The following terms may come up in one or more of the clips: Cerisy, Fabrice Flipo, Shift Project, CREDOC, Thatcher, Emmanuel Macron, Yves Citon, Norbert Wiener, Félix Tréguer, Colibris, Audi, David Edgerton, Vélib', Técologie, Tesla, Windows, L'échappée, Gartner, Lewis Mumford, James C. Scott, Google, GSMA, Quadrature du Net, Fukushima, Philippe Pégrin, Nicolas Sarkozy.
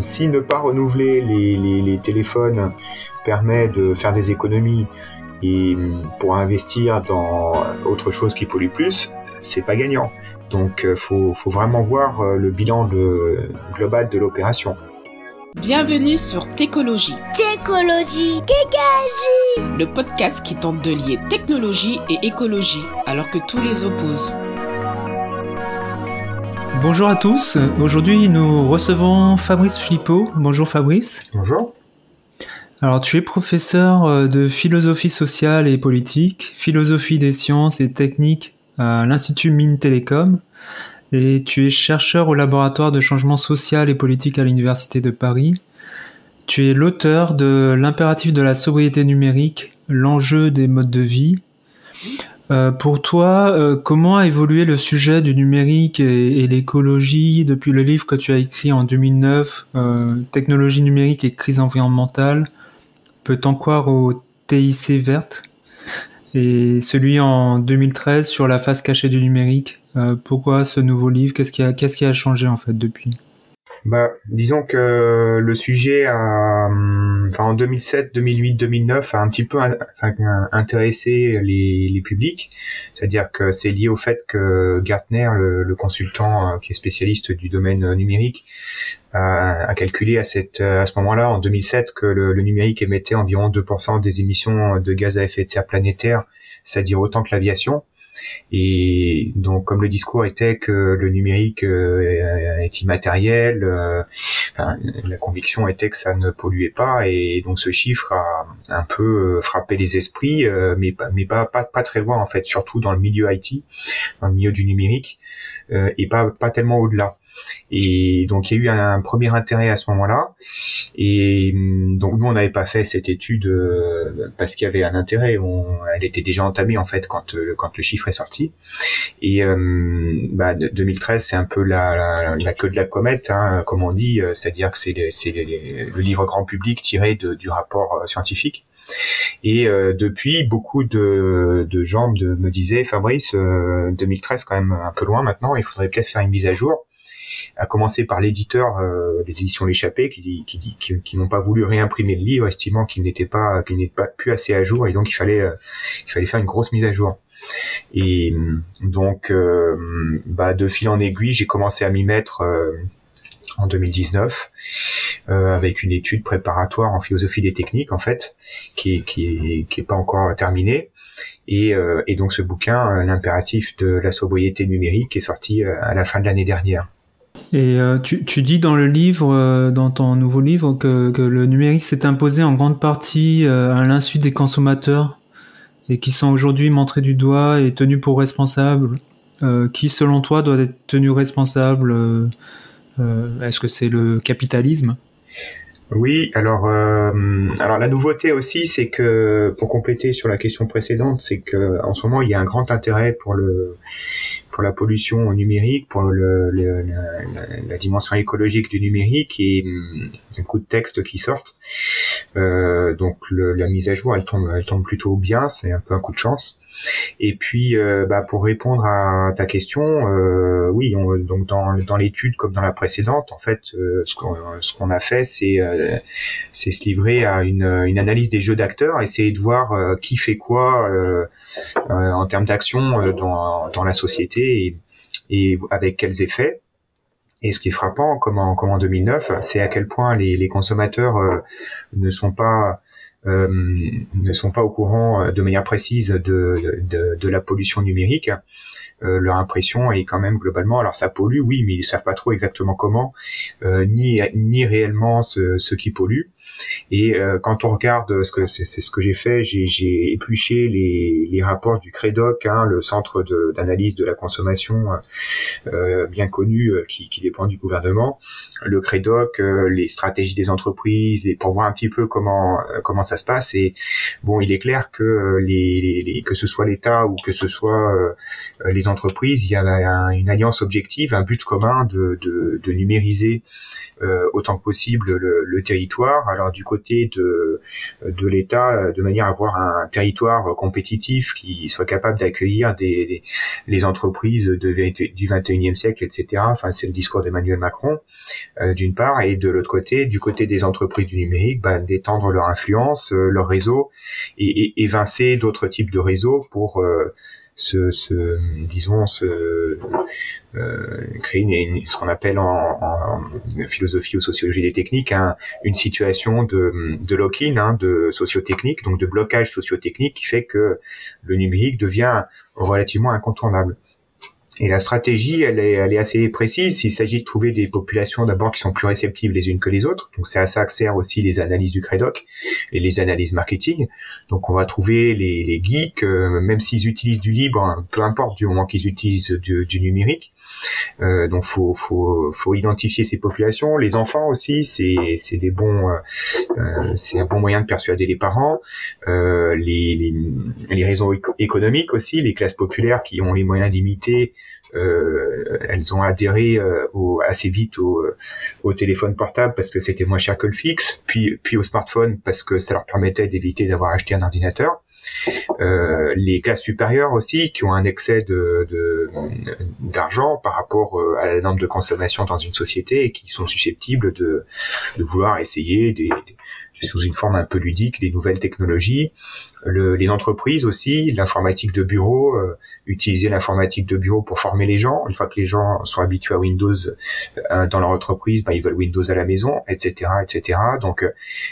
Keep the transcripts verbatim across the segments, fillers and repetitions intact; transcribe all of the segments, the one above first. Si ne pas renouveler les, les, les téléphones permet de faire des économies et pour investir dans autre chose qui pollue plus, c'est pas gagnant. Donc faut, faut vraiment voir le bilan de, global de l'opération. Bienvenue sur Técologie. Técologie, Técologie. Le podcast qui tente de lier technologie et écologie, alors que tous les opposent. Bonjour à tous, aujourd'hui nous recevons Fabrice Flipo. Bonjour Fabrice. Bonjour. Alors tu es professeur de philosophie sociale et politique, philosophie des sciences et techniques à l'Institut Mines Télécom et tu es chercheur au laboratoire de changement social et politique à l'Université de Paris. Tu es l'auteur de l'impératif de la sobriété numérique, l'enjeu des modes de vie. Euh, pour toi, euh, comment a évolué le sujet du numérique et, et l'écologie depuis le livre que tu as écrit en deux mille neuf, euh, Technologie numérique et crise environnementale, peut-on croire au T I C verte, et celui en deux mille treize sur la face cachée du numérique. Euh, pourquoi ce nouveau livre ? Qu'est-ce qui a, qu'est-ce qui a changé en fait depuis ? Bah, disons que le sujet a, enfin, en deux mille sept, deux mille huit, deux mille neuf a un petit peu enfin, intéressé les, les publics, c'est-à-dire que c'est lié au fait que Gartner, le, le consultant qui est spécialiste du domaine numérique, a, a calculé à, cette, à ce moment-là, en deux mille sept, que le, le numérique émettait environ deux pour cent des émissions de gaz à effet de serre planétaire, c'est-à-dire autant que l'aviation. Et donc, comme le discours était que le numérique euh, est immatériel, euh, enfin, la conviction était que ça ne polluait pas, et donc ce chiffre a un peu frappé les esprits, euh, mais, mais pas, pas, pas très loin en fait, surtout dans le milieu I T, dans le milieu du numérique, euh, et pas, pas tellement au-delà. Et donc il y a eu un premier intérêt à ce moment-là, et donc nous on n'avait pas fait cette étude parce qu'il y avait un intérêt, on, elle était déjà entamée en fait quand quand le chiffre est sorti. Et euh, bah, deux mille treize c'est un peu la, la, la queue de la comète, hein, comme on dit, c'est-à-dire que c'est, les, c'est les, le livre grand public tiré de, du rapport scientifique. Et euh, depuis, beaucoup de, de gens de, me disaient, Fabrice, euh, deux mille treize quand même un peu loin maintenant, il faudrait peut-être faire une mise à jour. À commencer par l'éditeur euh, des éditions L'échappée qui, qui, qui, qui, qui n'ont pas voulu réimprimer le livre, estimant qu'il n'était pas, qu'il n'était pas plus assez à jour, et donc il fallait, euh, il fallait faire une grosse mise à jour. Et donc, euh, bah, de fil en aiguille, j'ai commencé à m'y mettre euh, en deux mille dix-neuf euh, avec une étude préparatoire en philosophie des techniques en fait, qui, qui, qui est pas encore terminée. Et, euh, et donc ce bouquin, l'impératif de la sobriété numérique, est sorti à la fin de l'année dernière. Et euh, tu, tu dis dans le livre, euh, dans ton nouveau livre, que, que le numérique s'est imposé en grande partie euh, à l'insu des consommateurs et qui sont aujourd'hui montrés du doigt et tenus pour responsables. Euh, qui, selon toi, doit être tenu responsable euh, euh, Est-ce que c'est le capitalisme ? Oui, alors, euh, alors la nouveauté aussi, c'est que, pour compléter sur la question précédente, c'est que en ce moment il y a un grand intérêt pour le pour la pollution numérique, pour le, le la, la dimension écologique du numérique, et beaucoup de textes qui sortent. Euh, donc le, la mise à jour, elle tombe, elle tombe plutôt bien, c'est un peu un coup de chance. Et puis, euh, bah, pour répondre à ta question, euh, oui, on, donc dans, dans l'étude comme dans la précédente, en fait, euh, ce, qu'on, ce qu'on a fait, c'est, euh, c'est se livrer à une, une analyse des jeux d'acteurs, essayer de voir euh, qui fait quoi euh, euh, en termes d'action euh, dans, dans la société et, et avec quels effets. Et ce qui est frappant, comme en, comme en deux mille neuf, c'est à quel point les, les consommateurs euh, ne sont pas Euh, ne sont pas au courant de manière précise de, de, de la pollution numérique. Euh, leur impression est quand même globalement, alors ça pollue, oui, mais ils savent pas trop exactement comment, euh, ni ni réellement ce, ce qui pollue. Et euh, quand on regarde, ce que c'est, c'est ce que j'ai fait, j'ai, j'ai épluché les, les rapports du CREDOC, hein, le centre de, d'analyse de la consommation euh, bien connu, euh, qui, qui dépend du gouvernement. Le CREDOC, euh, les stratégies des entreprises, et pour voir un petit peu comment euh, comment ça se passe. Et bon, il est clair que les, les que ce soit l'État ou que ce soit euh, les entreprises entreprises, il y a un, une alliance objective, un but commun de, de, de numériser euh, autant que possible le, le territoire. Alors du côté de, de l'État, de manière à avoir un territoire compétitif qui soit capable d'accueillir des, les entreprises de, du vingt et unième siècle, et cetera. Enfin, c'est le discours d'Emmanuel Macron, euh, d'une part, et de l'autre côté, du côté des entreprises du numérique, bah, d'étendre leur influence, euh, leur réseau, et, et évincer d'autres types de réseaux pour euh, se, se, disons, se, euh, créer une, une, ce qu'on appelle en, en philosophie ou sociologie des techniques, hein, une situation de, de lock-in, hein, de sociotechnique, donc de blocage sociotechnique qui fait que le numérique devient relativement incontournable. Et la stratégie, elle est, elle est assez précise. Il s'agit de trouver des populations d'abord qui sont plus réceptives les unes que les autres. Donc c'est à ça que servent aussi les analyses du CREDOC et les analyses marketing. Donc on va trouver les, les geeks, euh, même s'ils utilisent du libre, hein, peu importe du moment qu'ils utilisent du, du numérique. Euh, donc faut, faut, faut identifier ces populations. Les enfants aussi, c'est, c'est des bons, euh, c'est un bon moyen de persuader les parents. Euh, les, les, les raisons éco- économiques aussi, les classes populaires qui ont les moyens limités. Euh, elles ont adhéré euh, au, assez vite au, au téléphone portable parce que c'était moins cher que le fixe, puis, puis au smartphone parce que ça leur permettait d'éviter d'avoir acheté un ordinateur. Euh, les classes supérieures aussi qui ont un excès de, de, d'argent par rapport à la norme de consommation dans une société et qui sont susceptibles de, de vouloir essayer des, des sous une forme un peu ludique, les nouvelles technologies, le, les entreprises aussi, l'informatique de bureau, euh, utiliser l'informatique de bureau pour former les gens. Une fois que les gens sont habitués à Windows euh, dans leur entreprise, bah, ils veulent Windows à la maison, et cetera, et cetera. Donc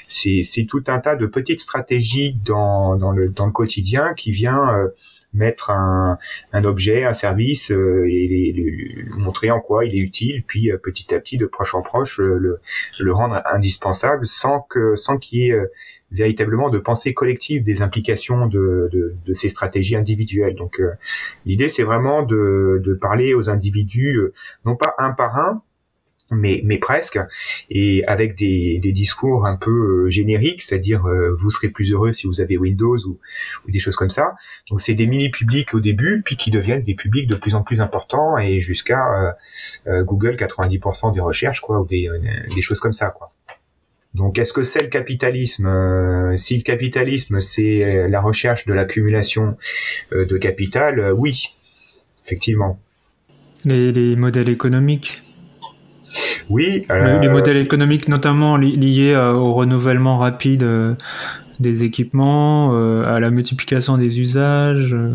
c'est, c'est tout un tas de petites stratégies dans, dans, le, dans le quotidien qui vient euh, mettre un, un objet, un service euh, et les, les, les montrer en quoi il est utile, puis euh, petit à petit, de proche en proche, euh, le, le rendre indispensable sans que, sans qu'il y ait euh, véritablement de pensée collective des implications de, de, de ces stratégies individuelles. Donc euh, l'idée, c'est vraiment de, de parler aux individus, euh, non pas un par un, mais, mais presque, et avec des, des discours un peu génériques, c'est-à-dire euh, vous serez plus heureux si vous avez Windows ou, ou des choses comme ça. Donc c'est des mini-publics au début, puis qui deviennent des publics de plus en plus importants, et jusqu'à euh, euh, Google, quatre-vingt-dix pour cent des recherches, quoi, ou des, euh, des choses comme ça, quoi. Donc est-ce que c'est le capitalisme ? euh, Si le capitalisme, c'est la recherche de l'accumulation euh, de capital, euh, oui, effectivement. Les, les modèles économiques ? Oui, euh... les modèles économiques notamment li- liés à, au renouvellement rapide euh, des équipements, euh, à la multiplication des usages, euh,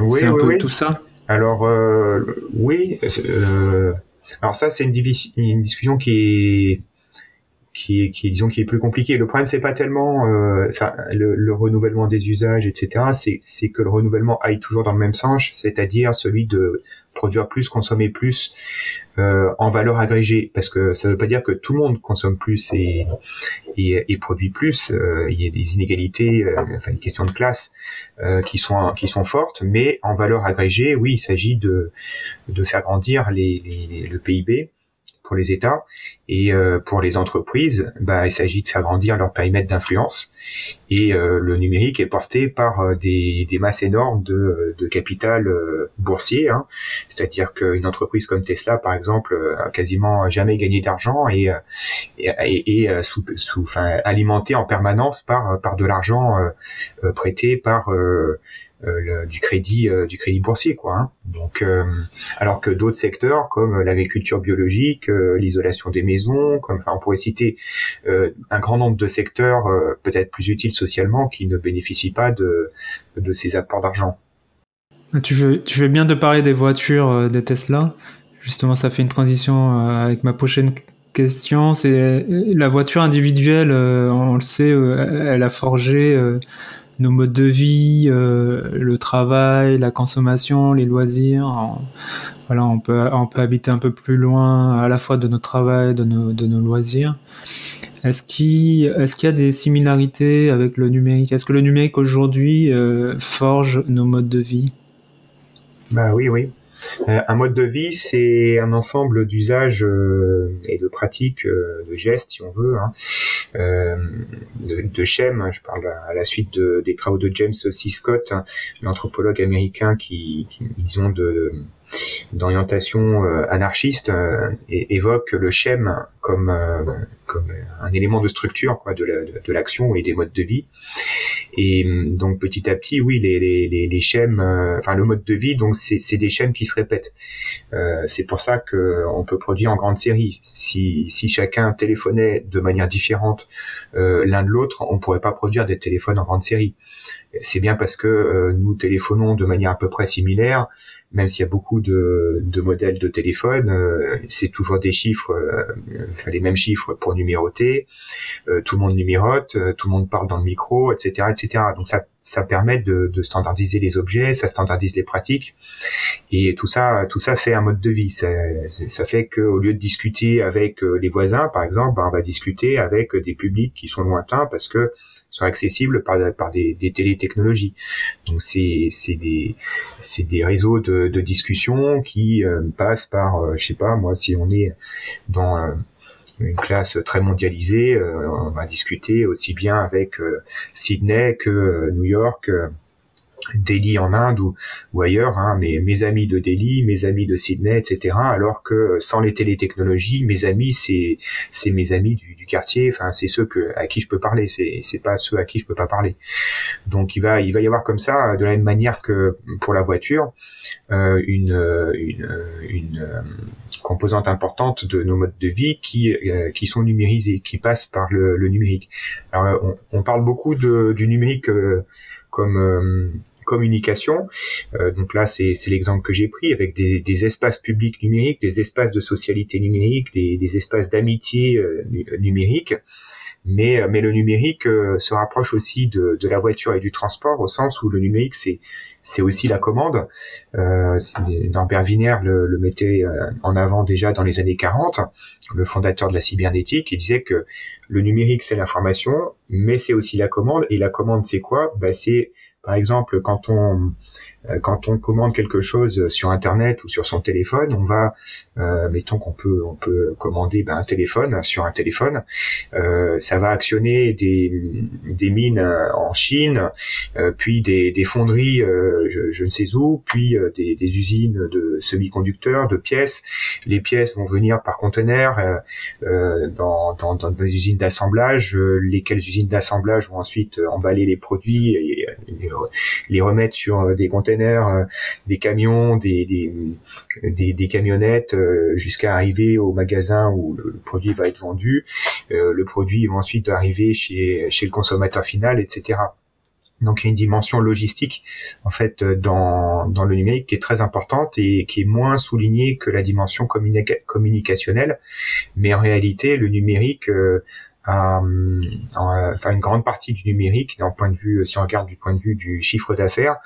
oui, c'est un oui, peu oui. Tout ça. Alors euh, oui, euh, alors ça c'est une, divi- une discussion qui est qui est, qui est, disons, qui est plus compliqué. Le problème, c'est pas tellement euh, enfin, le, le renouvellement des usages, et cetera. C'est, c'est que le renouvellement aille toujours dans le même sens, c'est-à-dire celui de produire plus, consommer plus euh, en valeur agrégée. Parce que ça ne veut pas dire que tout le monde consomme plus et, et, et produit plus. Euh, il y a des inégalités, euh, enfin une question de classe, euh, qui sont qui sont fortes, mais en valeur agrégée, oui, il s'agit de de faire grandir les, les, le P I B. Pour les États et euh, pour les entreprises, bah, il s'agit de faire grandir leur périmètre d'influence et euh, le numérique est porté par euh, des, des masses énormes de, de capital euh, boursier, hein. C'est-à-dire qu'une entreprise comme Tesla, par exemple, a quasiment jamais gagné d'argent et, et, et, et sous, sous, enfin, alimentée en permanence par, par de l'argent euh, prêté par... Euh, Euh, le, du crédit euh, du crédit boursier, quoi, hein. Donc euh, alors que d'autres secteurs comme l'agriculture biologique, euh, l'isolation des maisons, comme enfin on pourrait citer euh, un grand nombre de secteurs euh, peut-être plus utiles socialement qui ne bénéficient pas de de ces apports d'argent. Tu veux tu veux bien de parler des voitures euh, des Tesla. Justement, ça fait une transition euh, avec ma prochaine question, c'est euh, la voiture individuelle, euh, on le sait, euh, elle a forgé euh, nos modes de vie, euh, le travail, la consommation, les loisirs. On, voilà, on peut on peut habiter un peu plus loin à la fois de notre travail, de nos de nos loisirs. Est-ce qu'il est-ce qu'il y a des similarités avec le numérique ? Est-ce que le numérique aujourd'hui euh, forge nos modes de vie ? Bah oui, oui. Euh, un mode de vie, c'est un ensemble d'usages euh, et de pratiques, euh, de gestes, si on veut, hein, euh, de, de Chem. Je parle à la suite de, des travaux de James C. Scott, hein, l'anthropologue américain qui, qui disons, de... d'orientation euh, anarchiste euh, et évoque le Chem comme, euh, comme un élément de structure quoi, de, la, de, de l'action et des modes de vie. Et donc petit à petit, oui, les, les, les Chem, euh, enfin le mode de vie, donc c'est, c'est des Chem qui se répètent. Euh, c'est pour ça qu'on peut produire en grande série. Si, si chacun téléphonait de manière différente euh, l'un de l'autre, on ne pourrait pas produire des téléphones en grande série. C'est bien parce que euh, nous téléphonons de manière à peu près similaire, même s'il y a beaucoup de, de modèles de téléphone, euh, c'est toujours des chiffres, euh, enfin, les mêmes chiffres pour numéroter, euh, tout le monde numérote, euh, tout le monde parle dans le micro, et cetera, et cetera. Donc ça, ça permet de, de standardiser les objets, ça standardise les pratiques, et tout ça, tout ça fait un mode de vie. Ça, ça fait qu'au lieu de discuter avec les voisins, par exemple, ben, on va discuter avec des publics qui sont lointains parce que sont accessibles par, par des, des télétechnologies. Donc c'est, c'est, des, c'est des réseaux de, de discussion qui euh, passent par, euh, je sais pas, moi, si on est dans euh, une classe très mondialisée, euh, on va discuter aussi bien avec euh, Sydney que euh, New York, euh, Delhi en Inde ou, ou ailleurs, hein, mes, mes amis de Delhi, mes amis de Sydney, et cetera. Alors que sans les télétechnologies, mes amis, c'est, c'est mes amis du, du quartier. Enfin, c'est ceux que, à qui je peux parler. C'est, c'est pas ceux à qui je peux pas parler. Donc, il va, il va y avoir comme ça, de la même manière que pour la voiture, euh, une, une, une euh, composante importante de nos modes de vie qui, euh, qui sont numérisés, qui passent par le, le numérique. Alors, on, on parle beaucoup de, du numérique. Euh, comme euh, communication. Euh, donc là, c'est, c'est l'exemple que j'ai pris avec des, des espaces publics numériques, des espaces de socialité numérique, des, des espaces d'amitié euh, numérique. Mais, mais le numérique euh, se rapproche aussi de, de la voiture et du transport, au sens où le numérique, c'est, c'est aussi la commande. Euh, Norbert Wiener le, le mettait en avant déjà dans les années quarante, le fondateur de la cybernétique, il disait que le numérique, c'est l'information, mais c'est aussi la commande. Et la commande, c'est quoi? Ben, c'est, par exemple, quand on quand on commande quelque chose sur Internet ou sur son téléphone, on va, euh, mettons qu'on peut on peut commander ben, un téléphone sur un téléphone. Euh, ça va actionner des des mines en Chine, euh, puis des, des fonderies, euh, je, je ne sais où, puis des, des usines de semi-conducteurs, de pièces. Les pièces vont venir par conteneur euh, dans, dans dans des usines d'assemblage, lesquelles usines d'assemblage vont ensuite emballer les produits et, et les remettre sur des conteneurs, des camions, des, des, des, des camionnettes, jusqu'à arriver au magasin où le produit va être vendu. Le produit va ensuite arriver chez, chez le consommateur final, et cetera. Donc, il y a une dimension logistique, en fait, dans, dans le numérique qui est très importante et qui est moins soulignée que la dimension communica- communicationnelle. Mais en réalité, le numérique... Euh, enfin une grande partie du numérique, d'un point de vue, si on regarde du point de vue du chiffre d'affaires,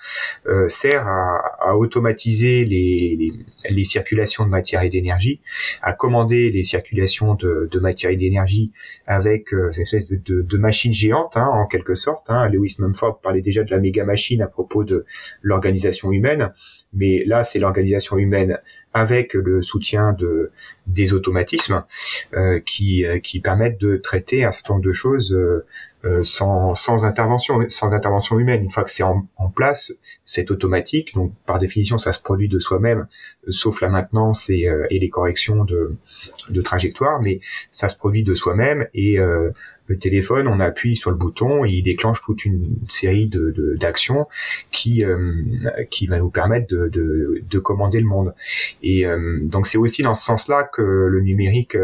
euh, sert à, à automatiser les, les, les circulations de matière et d'énergie, à commander les circulations de, de matière et d'énergie avec euh, cette espèce de, de, de machine géante, hein, en quelque sorte. Hein. Lewis Mumford parlait déjà de la méga machine à propos de l'organisation humaine, mais là c'est l'organisation humaine avec le soutien de des automatismes euh, qui qui permettent de traiter un certain nombre de choses euh, euh, sans sans intervention sans intervention humaine. Une fois que c'est en, en place, c'est automatique, donc par définition ça se produit de soi-même, sauf la maintenance et, euh, et les corrections de de trajectoire, mais ça se produit de soi-même et euh, le téléphone, on appuie sur le bouton et il déclenche toute une série de, de, d'actions qui, euh, qui va nous permettre de, de, de commander le monde. Et euh, donc c'est aussi dans ce sens-là que le numérique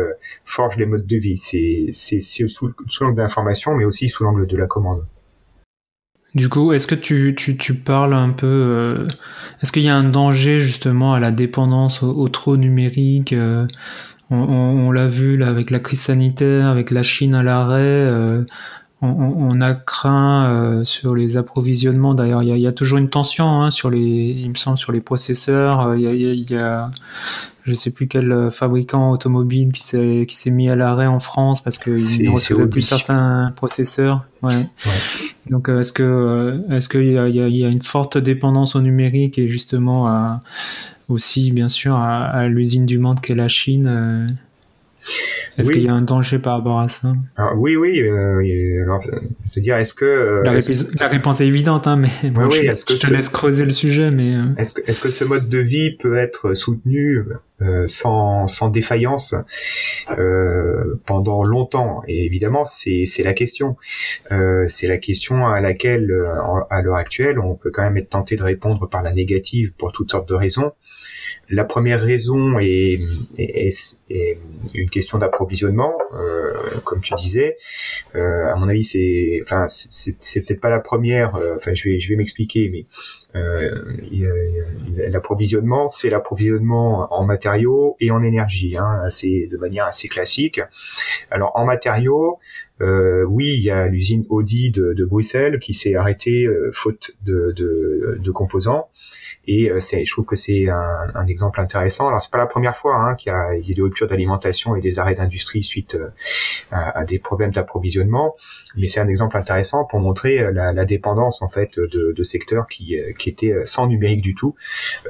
forge les modes de vie. C'est, c'est, c'est sous, sous l'angle de l'information, mais aussi sous l'angle de la commande. Du coup, est-ce que tu, tu, tu parles un peu... Euh, est-ce qu'il y a un danger justement à la dépendance au, au trop numérique euh... On, on, on l'a vu là avec la crise sanitaire, avec la Chine à l'arrêt. Euh, on, on a craint euh, sur les approvisionnements. D'ailleurs, il y a, y a toujours une tension hein, sur les, il me semble, sur les processeurs. Il euh, y, a, y, a, y a, je sais plus quel fabricant automobile qui s'est qui s'est mis à l'arrêt en France parce que c'est, il ne recevait plus certains processeurs. Ouais. Ouais. Donc, est-ce que est-ce qu'il y a, y a, y a une forte dépendance au numérique et justement à aussi bien sûr à, à l'usine du monde qu'est la Chine. Est-ce oui. qu'il y a un danger par rapport à ça? Alors, oui, oui. Euh, alors, c'est-à-dire, est-ce que euh, la, est-ce réponse, que... la réponse est évidente, hein, mais bon, oui, oui, je, est-ce que je te ce... laisse creuser le sujet. Mais euh... est-ce que est-ce que ce mode de vie peut être soutenu euh, sans sans défaillance euh, pendant longtemps? Et évidemment, c'est c'est la question. Euh, c'est la question à laquelle, à l'heure actuelle, on peut quand même être tenté de répondre par la négative pour toutes sortes de raisons. La première raison est, est, est une question d'approvisionnement, euh, comme tu disais. Euh, à mon avis, c'est, enfin, c'est, c'est peut-être pas la première. Euh, enfin, je vais, je vais m'expliquer, mais euh, l'approvisionnement, c'est l'approvisionnement en matériaux et en énergie, hein, assez, de manière assez classique. Alors, en matériaux. Euh, oui, il y a l'usine Audi de, de Bruxelles qui s'est arrêtée euh, faute de, de, de composants. Et euh, c'est, je trouve que c'est un, un exemple intéressant. Alors c'est pas la première fois hein, qu'il y a, il y a des ruptures d'alimentation et des arrêts d'industrie suite euh, à, à des problèmes d'approvisionnement. Mais c'est un exemple intéressant pour montrer la, la dépendance en fait de, de secteurs qui, qui étaient sans numérique du tout.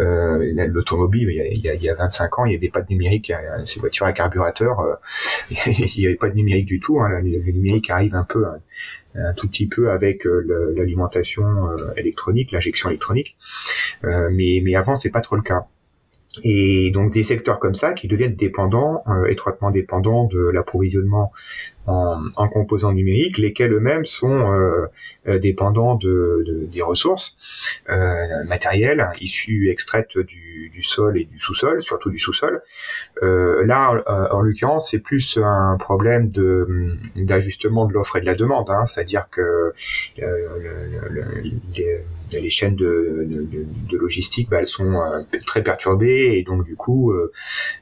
Euh, l'automobile, il y, a, il, y a, il y a vingt-cinq ans, il n'y avait pas de numérique. Ces voitures à carburateur, euh, il n'y avait pas de numérique du tout. Hein, le numérique arrive un peu, un, un tout petit peu avec le, l'alimentation électronique, l'injection électronique. Euh, mais, mais avant, c'est pas trop le cas. Et donc des secteurs comme ça qui deviennent dépendants, euh, étroitement dépendants de l'approvisionnement en, en composants numériques, lesquels eux-mêmes sont euh, dépendants de, de, des ressources euh, matérielles issues, extraites du, du sol et du sous-sol, surtout du sous-sol. Euh, là, en, en l'occurrence, c'est plus un problème de, d'ajustement de l'offre et de la demande, hein, c'est-à-dire que euh, le, le, les, les chaînes de, de, de logistique, bah, elles sont euh, très perturbées. Et donc du coup, euh,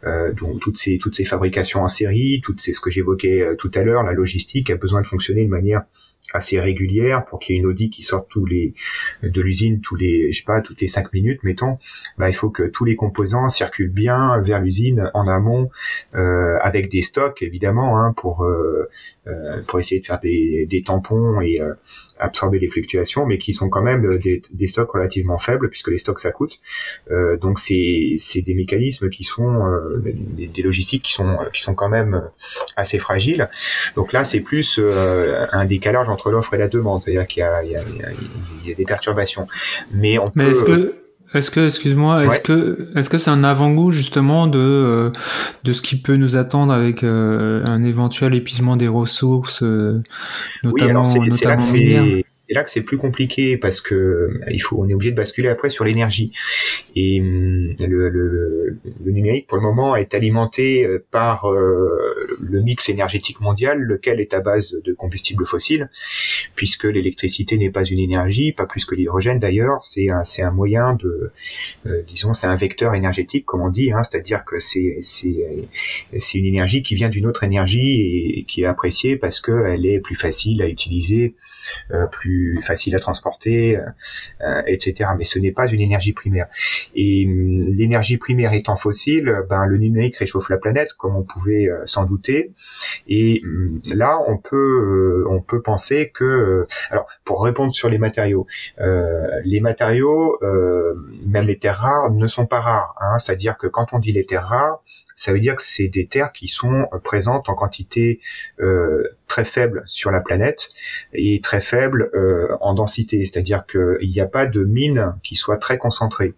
euh, donc toutes ces toutes ces fabrications en série, toutes ces ce que j'évoquais euh, tout à l'heure, la logistique a besoin de fonctionner de manière assez régulière pour qu'il y ait une Audi qui sorte tous les de l'usine tous les je sais pas toutes les cinq minutes mettons. Bah il faut que tous les composants circulent bien vers l'usine en amont euh, avec des stocks évidemment hein, pour euh, euh, pour essayer de faire des, des tampons et euh, absorber les fluctuations, mais qui sont quand même des, des stocks relativement faibles puisque les stocks ça coûte. Euh, donc c'est c'est des mécanismes qui sont euh, des, des logistiques qui sont qui sont quand même assez fragiles. Donc là c'est plus euh, un décalage entre l'offre et la demande, c'est-à-dire qu'il y a il y a, il y a des perturbations. Mais on peut. Mais est-ce que... Est-ce que, excuse-moi, est-ce ouais. que, est-ce que c'est un avant-goût justement de euh, de ce qui peut nous attendre avec euh, un éventuel épuisement des ressources, euh, notamment, oui, alors c'est, notamment c'est minières. C'est là que c'est plus compliqué parce que il faut, on est obligé de basculer après sur l'énergie. Et le, le, le numérique pour le moment est alimenté par euh, le mix énergétique mondial, lequel est à base de combustibles fossiles, puisque l'électricité n'est pas une énergie, pas plus que l'hydrogène d'ailleurs. C'est un, c'est un moyen de, euh, disons, c'est un vecteur énergétique comme on dit, hein, c'est-à-dire que c'est, c'est, c'est une énergie qui vient d'une autre énergie et, et qui est appréciée parce qu'elle est plus facile à utiliser. Euh, plus facile à transporter, euh, et cetera. Mais ce n'est pas une énergie primaire. Et euh, l'énergie primaire étant fossile, ben, le numérique réchauffe la planète, comme on pouvait euh, s'en douter. Et euh, là, on peut, euh, on peut penser que... Euh, alors, pour répondre sur les matériaux, euh, les matériaux, euh, même les terres rares, ne sont pas rares. Hein, c'est-à-dire que quand on dit les terres rares, ça veut dire que c'est des terres qui sont présentes en quantité euh, très faible sur la planète et très faible euh, en densité. C'est-à-dire qu'il n'y a pas de mines qui soient très concentrées.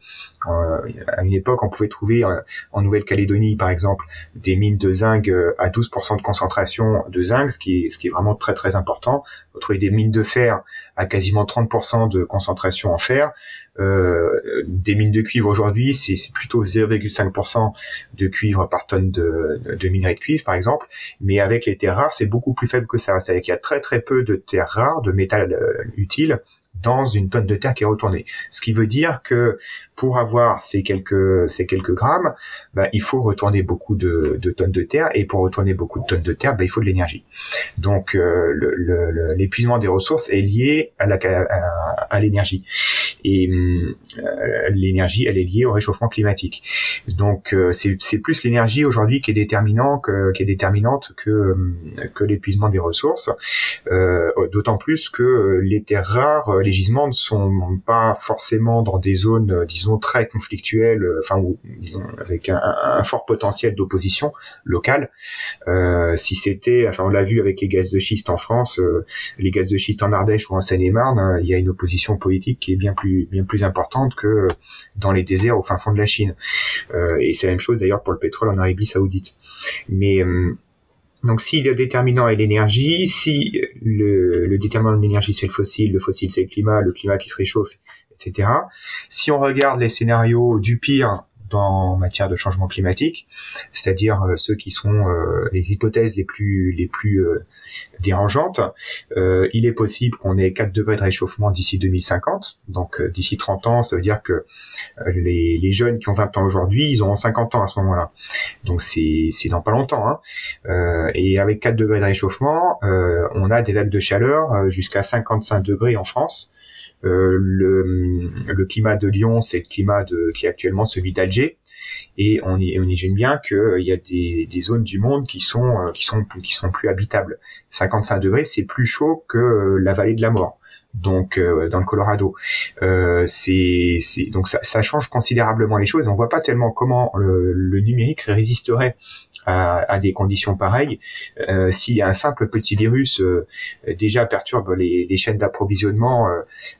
Euh, à une époque, on pouvait trouver euh, en Nouvelle-Calédonie, par exemple, des mines de zinc euh, à douze pour cent de concentration de zinc, ce qui est, ce qui est vraiment très très important. On trouvait des mines de fer à quasiment trente pour cent de concentration en fer. Euh, des mines de cuivre aujourd'hui, c'est, c'est plutôt zéro virgule cinq pour cent de cuivre par tonne de, de minerai de cuivre, par exemple. Mais avec les terres rares, c'est beaucoup plus faible que ça. C'est-à-dire qu'il y a très très peu de terres rares, de métal euh, utile, dans une tonne de terre qui est retournée. Ce qui veut dire que pour avoir ces quelques ces quelques grammes, bah, il faut retourner beaucoup de, de tonnes de terre, et pour retourner beaucoup de tonnes de terre, bah, il faut de l'énergie. Donc euh, le, le, l'épuisement des ressources est lié à, la, à, à l'énergie, et euh, l'énergie elle est liée au réchauffement climatique. Donc euh, c'est, c'est plus l'énergie aujourd'hui qui est déterminant que qui est déterminante que que l'épuisement des ressources. Euh, d'autant plus que les terres rares, les gisements ne sont pas forcément dans des zones, disons, disons, très conflictuel, enfin, disons, avec un, un fort potentiel d'opposition locale. Euh, si c'était, enfin, on l'a vu avec les gaz de schiste en France, euh, les gaz de schiste en Ardèche ou en Seine-et-Marne, hein, il y a une opposition politique qui est bien plus, bien plus importante que dans les déserts au fin fond de la Chine. Euh, et c'est la même chose d'ailleurs pour le pétrole en Arabie Saoudite. Mais euh, donc si le déterminant est l'énergie, si le, le déterminant de l'énergie c'est le fossile, le fossile c'est le climat, le climat qui se réchauffe, et cetera. Si on regarde les scénarios du pire en matière de changement climatique, c'est-à-dire euh, ceux qui sont euh, les hypothèses les plus, les plus euh, dérangeantes, euh, il est possible qu'on ait quatre degrés de réchauffement d'ici deux mille cinquante, donc euh, d'ici trente ans, ça veut dire que euh, les, les jeunes qui ont vingt ans aujourd'hui, ils auront cinquante ans à ce moment-là, donc c'est, c'est dans pas longtemps, hein. Euh, et avec quatre degrés de réchauffement, euh, on a des vagues de chaleur euh, jusqu'à cinquante-cinq degrés en France. Euh, le, le climat de Lyon, c'est le climat de, qui est actuellement celui d'Alger, et on, y, on imagine bien qu'il euh, y a des, des zones du monde qui sont, euh, qui sont, qui sont plus habitables. cinquante-cinq degrés, c'est plus chaud que euh, la vallée de la mort, donc euh, dans le Colorado. Euh, c'est, c'est, donc ça, ça change considérablement les choses. On voit pas tellement comment le, le numérique résisterait à, à des conditions pareilles. Euh, si un simple petit virus euh, déjà perturbe les, les chaînes d'approvisionnement, euh,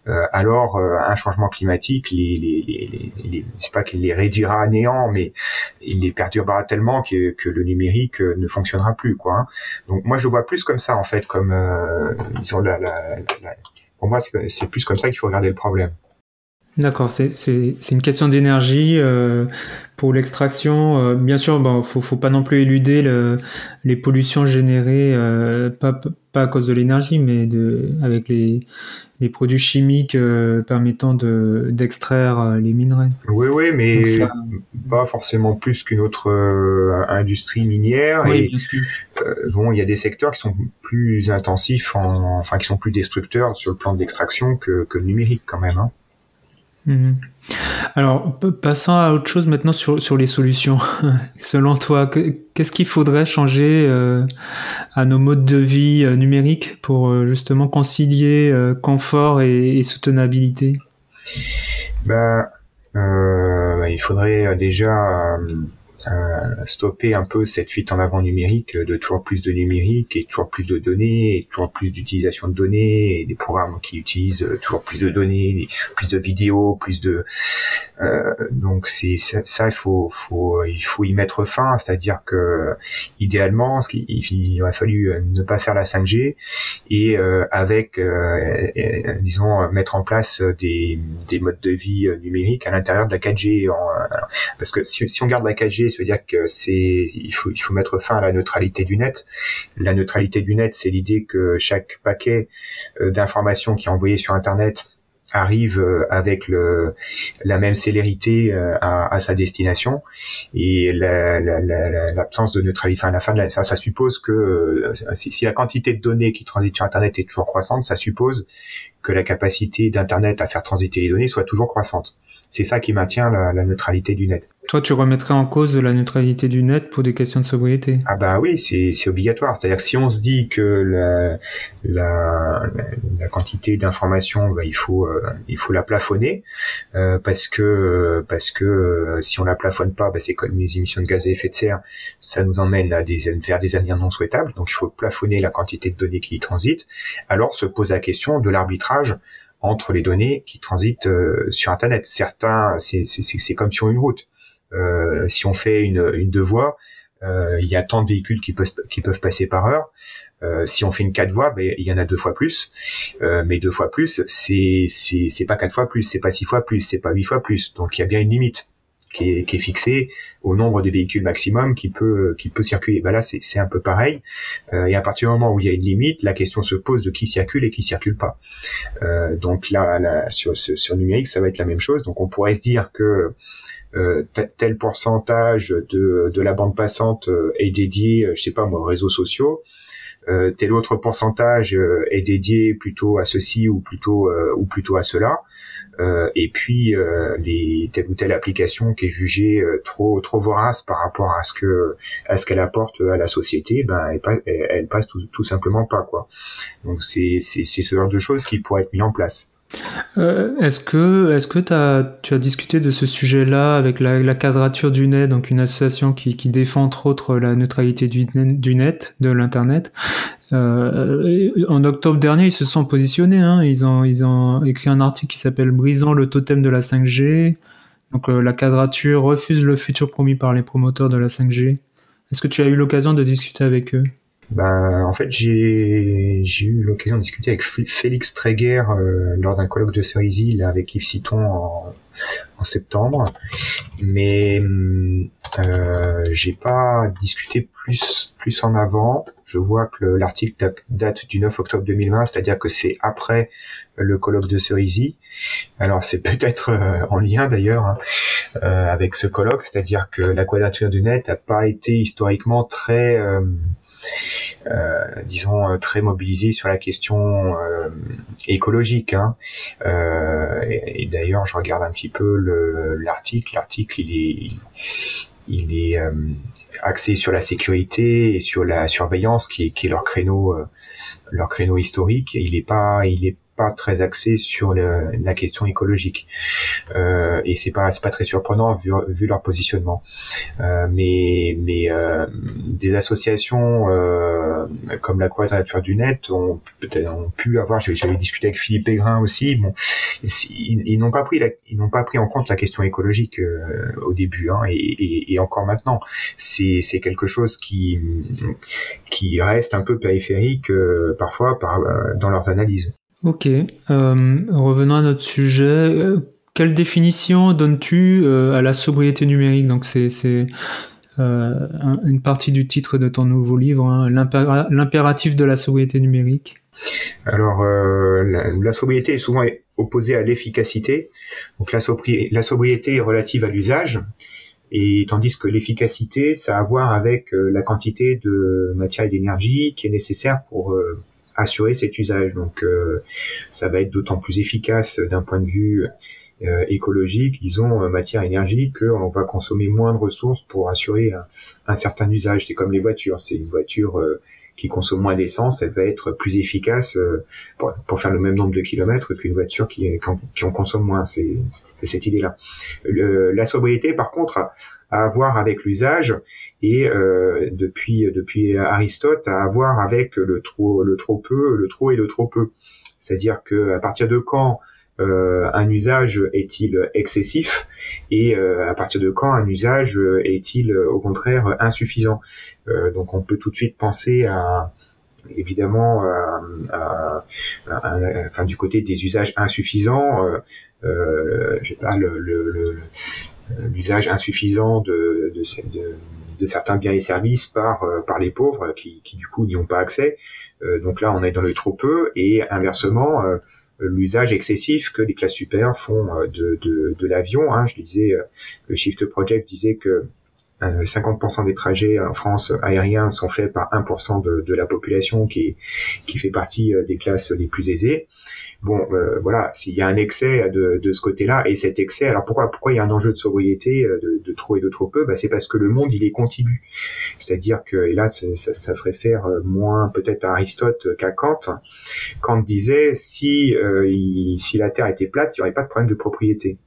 euh, alors euh, un changement climatique les, les, les, les, les, c'est pas qu'il les réduira à néant, mais il les perturbera tellement que, que le numérique euh, ne fonctionnera plus, quoi, hein. Donc moi je vois plus comme ça en fait, comme euh, disons la, la, la, pour moi c'est, c'est plus comme ça qu'il faut regarder le problème. D'accord, c'est, c'est, c'est une question d'énergie euh, pour l'extraction. Euh, bien sûr, bon, faut, faut pas non plus éluder le, les pollutions générées, euh, pas, pas à cause de l'énergie, mais de, avec les, les produits chimiques euh, permettant de, d'extraire euh, les minerais. Oui, oui, mais ça... pas forcément plus qu'une autre euh, industrie minière. Oui, et, bien sûr. Euh, bon, il y a des secteurs qui sont plus intensifs, en, enfin qui sont plus destructeurs sur le plan de l'extraction que, que le numérique quand même, hein. Mmh. Alors, passons à autre chose maintenant sur, sur les solutions. Selon toi, que, qu'est-ce qu'il faudrait changer euh, à nos modes de vie euh, numériques pour euh, justement concilier euh, confort et, et soutenabilité? Ben, euh, il faudrait déjà euh, euh, stopper un peu cette fuite en avant numérique, de toujours plus de numérique et toujours plus de données, et toujours plus d'utilisation de données, et des programmes qui utilisent toujours plus de données, plus de vidéos, plus de euh, donc c'est ça, ça il faut faut il faut y mettre fin, c'est-à-dire que idéalement ce qu'il, il aurait fallu ne pas faire la cinq G et euh, avec euh, euh, disons mettre en place des des modes de vie numériques à l'intérieur de la quatre G, en, parce que si si on garde la quatre G, ça veut dire que c'est, il faut, il faut mettre fin à la neutralité du net. La neutralité du net, c'est l'idée que chaque paquet d'informations qui est envoyé sur Internet arrive avec le, la même célérité à, à sa destination, et la, la, la, l'absence de neutralité, enfin, la fin de la, ça, ça suppose que si, si la quantité de données qui transitent sur Internet est toujours croissante, ça suppose que la capacité d'Internet à faire transiter les données soit toujours croissante. C'est ça qui maintient la, la neutralité du net. Toi, tu remettrais en cause la neutralité du net pour des questions de sobriété? Ah bah oui, c'est, c'est obligatoire. C'est-à-dire que si on se dit que la, la, la quantité d'informations, bah, il faut, euh, il faut la plafonner, euh, parce que, parce que euh, si on la plafonne pas, bah, c'est comme les émissions de gaz à effet de serre, ça nous emmène à des, vers des avenirs non souhaitables. Donc il faut plafonner la quantité de données qui y transitent. Alors se pose la question de l'arbitrage entre les données qui transitent euh, sur Internet. Certains, c'est, c'est, c'est comme sur une route. Euh, si on fait une, une deux voies, euh, il y a tant de véhicules qui peuvent, qui peuvent passer par heure. Euh, si on fait une quatre voies, ben, il y en a deux fois plus. Euh, mais deux fois plus, c'est, c'est, c'est pas quatre fois plus, c'est pas six fois plus, c'est pas huit fois plus. Donc il y a bien une limite qui est, qui est fixée au nombre de véhicules maximum qui peut, qui peut circuler. Ben là, c'est, c'est un peu pareil. Euh, et à partir du moment où il y a une limite, la question se pose de qui circule et qui circule pas. Euh, donc là, là sur, sur le numérique, ça va être la même chose. Donc on pourrait se dire que Euh, t- tel pourcentage de, de la bande passante euh, est dédié, euh, je sais pas moi, aux réseaux sociaux, euh, tel autre pourcentage euh, est dédié plutôt à ceci ou plutôt euh, ou plutôt à cela, euh, et puis euh, les, telle ou telle application qui est jugée euh, trop trop vorace par rapport à ce que à ce qu'elle apporte à la société, ben elle, passe, elle, elle passe tout, tout simplement pas, quoi. Donc c'est c'est c'est ce genre de choses qui pourraient être mis en place. Euh, est-ce que, est-ce que t'as, tu as discuté de ce sujet-là avec la, la Quadrature du Net, donc une association qui, qui défend entre autres la neutralité du, du net, de l'internet. Euh, en octobre dernier, ils se sont positionnés. Hein, ils ont, ils ont écrit un article qui s'appelle « Brisant le totem de la cinq G ». Donc euh, la Quadrature refuse le futur promis par les promoteurs de la cinq G. Est-ce que tu as eu l'occasion de discuter avec eux ? Bah, en fait, j'ai, j'ai eu l'occasion de discuter avec Félix Tréguer euh, lors d'un colloque de Cerisy, là, avec Yves Citon en, en septembre. Mais euh, j'ai pas discuté plus, plus en avant. Je vois que le, l'article date du neuf octobre deux mille vingt, c'est-à-dire que c'est après le colloque de Cerisy. Alors, c'est peut-être euh, en lien d'ailleurs hein, euh, avec ce colloque, c'est-à-dire que la Quadrature du Net n'a pas été historiquement très... Euh, Euh, disons très mobilisé sur la question euh, écologique hein. euh, et, et d'ailleurs je regarde un petit peu le, l'article l'article il est il est euh, axé sur la sécurité et sur la surveillance qui est, qui est leur créneau euh, leur créneau historique. il est pas il est pas très axé sur le, la question écologique euh, et c'est pas c'est pas très surprenant vu, vu leur positionnement euh, mais mais euh, des associations euh, comme la Quadrature du Net ont peut-être ont pu avoir j'avais discuté avec Philippe Pégrin aussi bon ils, ils n'ont pas pris la, ils n'ont pas pris en compte la question écologique euh, au début hein, et, et, et encore maintenant c'est c'est quelque chose qui qui reste un peu périphérique euh, parfois par, dans leurs analyses. Ok, euh, revenons à notre sujet. Euh, quelle définition donnes-tu euh, à la sobriété numérique ? Donc c'est, c'est euh, un, une partie du titre de ton nouveau livre, hein, l'impér- l'impératif de la sobriété numérique. Alors, euh, la, la sobriété est souvent opposée à l'efficacité. Donc la, sobri- la sobriété est relative à l'usage, et tandis que l'efficacité, ça a à voir avec euh, la quantité de matière et d'énergie qui est nécessaire pour... Euh, assurer cet usage. Donc euh, ça va être d'autant plus efficace d'un point de vue euh, écologique, disons matière énergie, que on va consommer moins de ressources pour assurer un, un certain usage. C'est comme les voitures, c'est une voiture euh, qui consomme moins d'essence, elle va être plus efficace euh, pour, pour faire le même nombre de kilomètres qu'une voiture qui, qui, en, qui en consomme moins. C'est, c'est cette idée-là. Le, la sobriété, par contre, a, a à voir avec l'usage et euh, depuis depuis Aristote a à voir avec le trop le trop peu le trop et le trop peu. C'est-à-dire que à partir de quand euh, un usage est-il excessif et euh, à partir de quand un usage est-il au contraire insuffisant. Euh, donc on peut tout de suite penser à évidemment à, à, à, à, enfin du côté des usages insuffisants euh, euh, je sais pas le, le, le l'usage insuffisant de, de, de, de certains biens et services par, par les pauvres qui, qui du coup n'y ont pas accès. Euh, donc là, on est dans le trop peu et inversement, euh, l'usage excessif que les classes supérieures font de, de, de l'avion. Hein. Je disais, le Shift Project disait que cinquante pour cent des trajets en France aériens sont faits par un pour cent de, de la population qui, qui fait partie des classes les plus aisées. Bon, euh, voilà, s'il y a un excès de, de ce côté-là, et cet excès, alors pourquoi, pourquoi il y a un enjeu de sobriété de, de trop et de trop peu ? Bah, c'est parce que le monde, il est contigu. C'est-à-dire que, et là, c'est, ça, ça ferait faire moins peut-être à Aristote qu'à Kant. Kant disait, si, euh, il, si la Terre était plate, il n'y aurait pas de problème de propriété.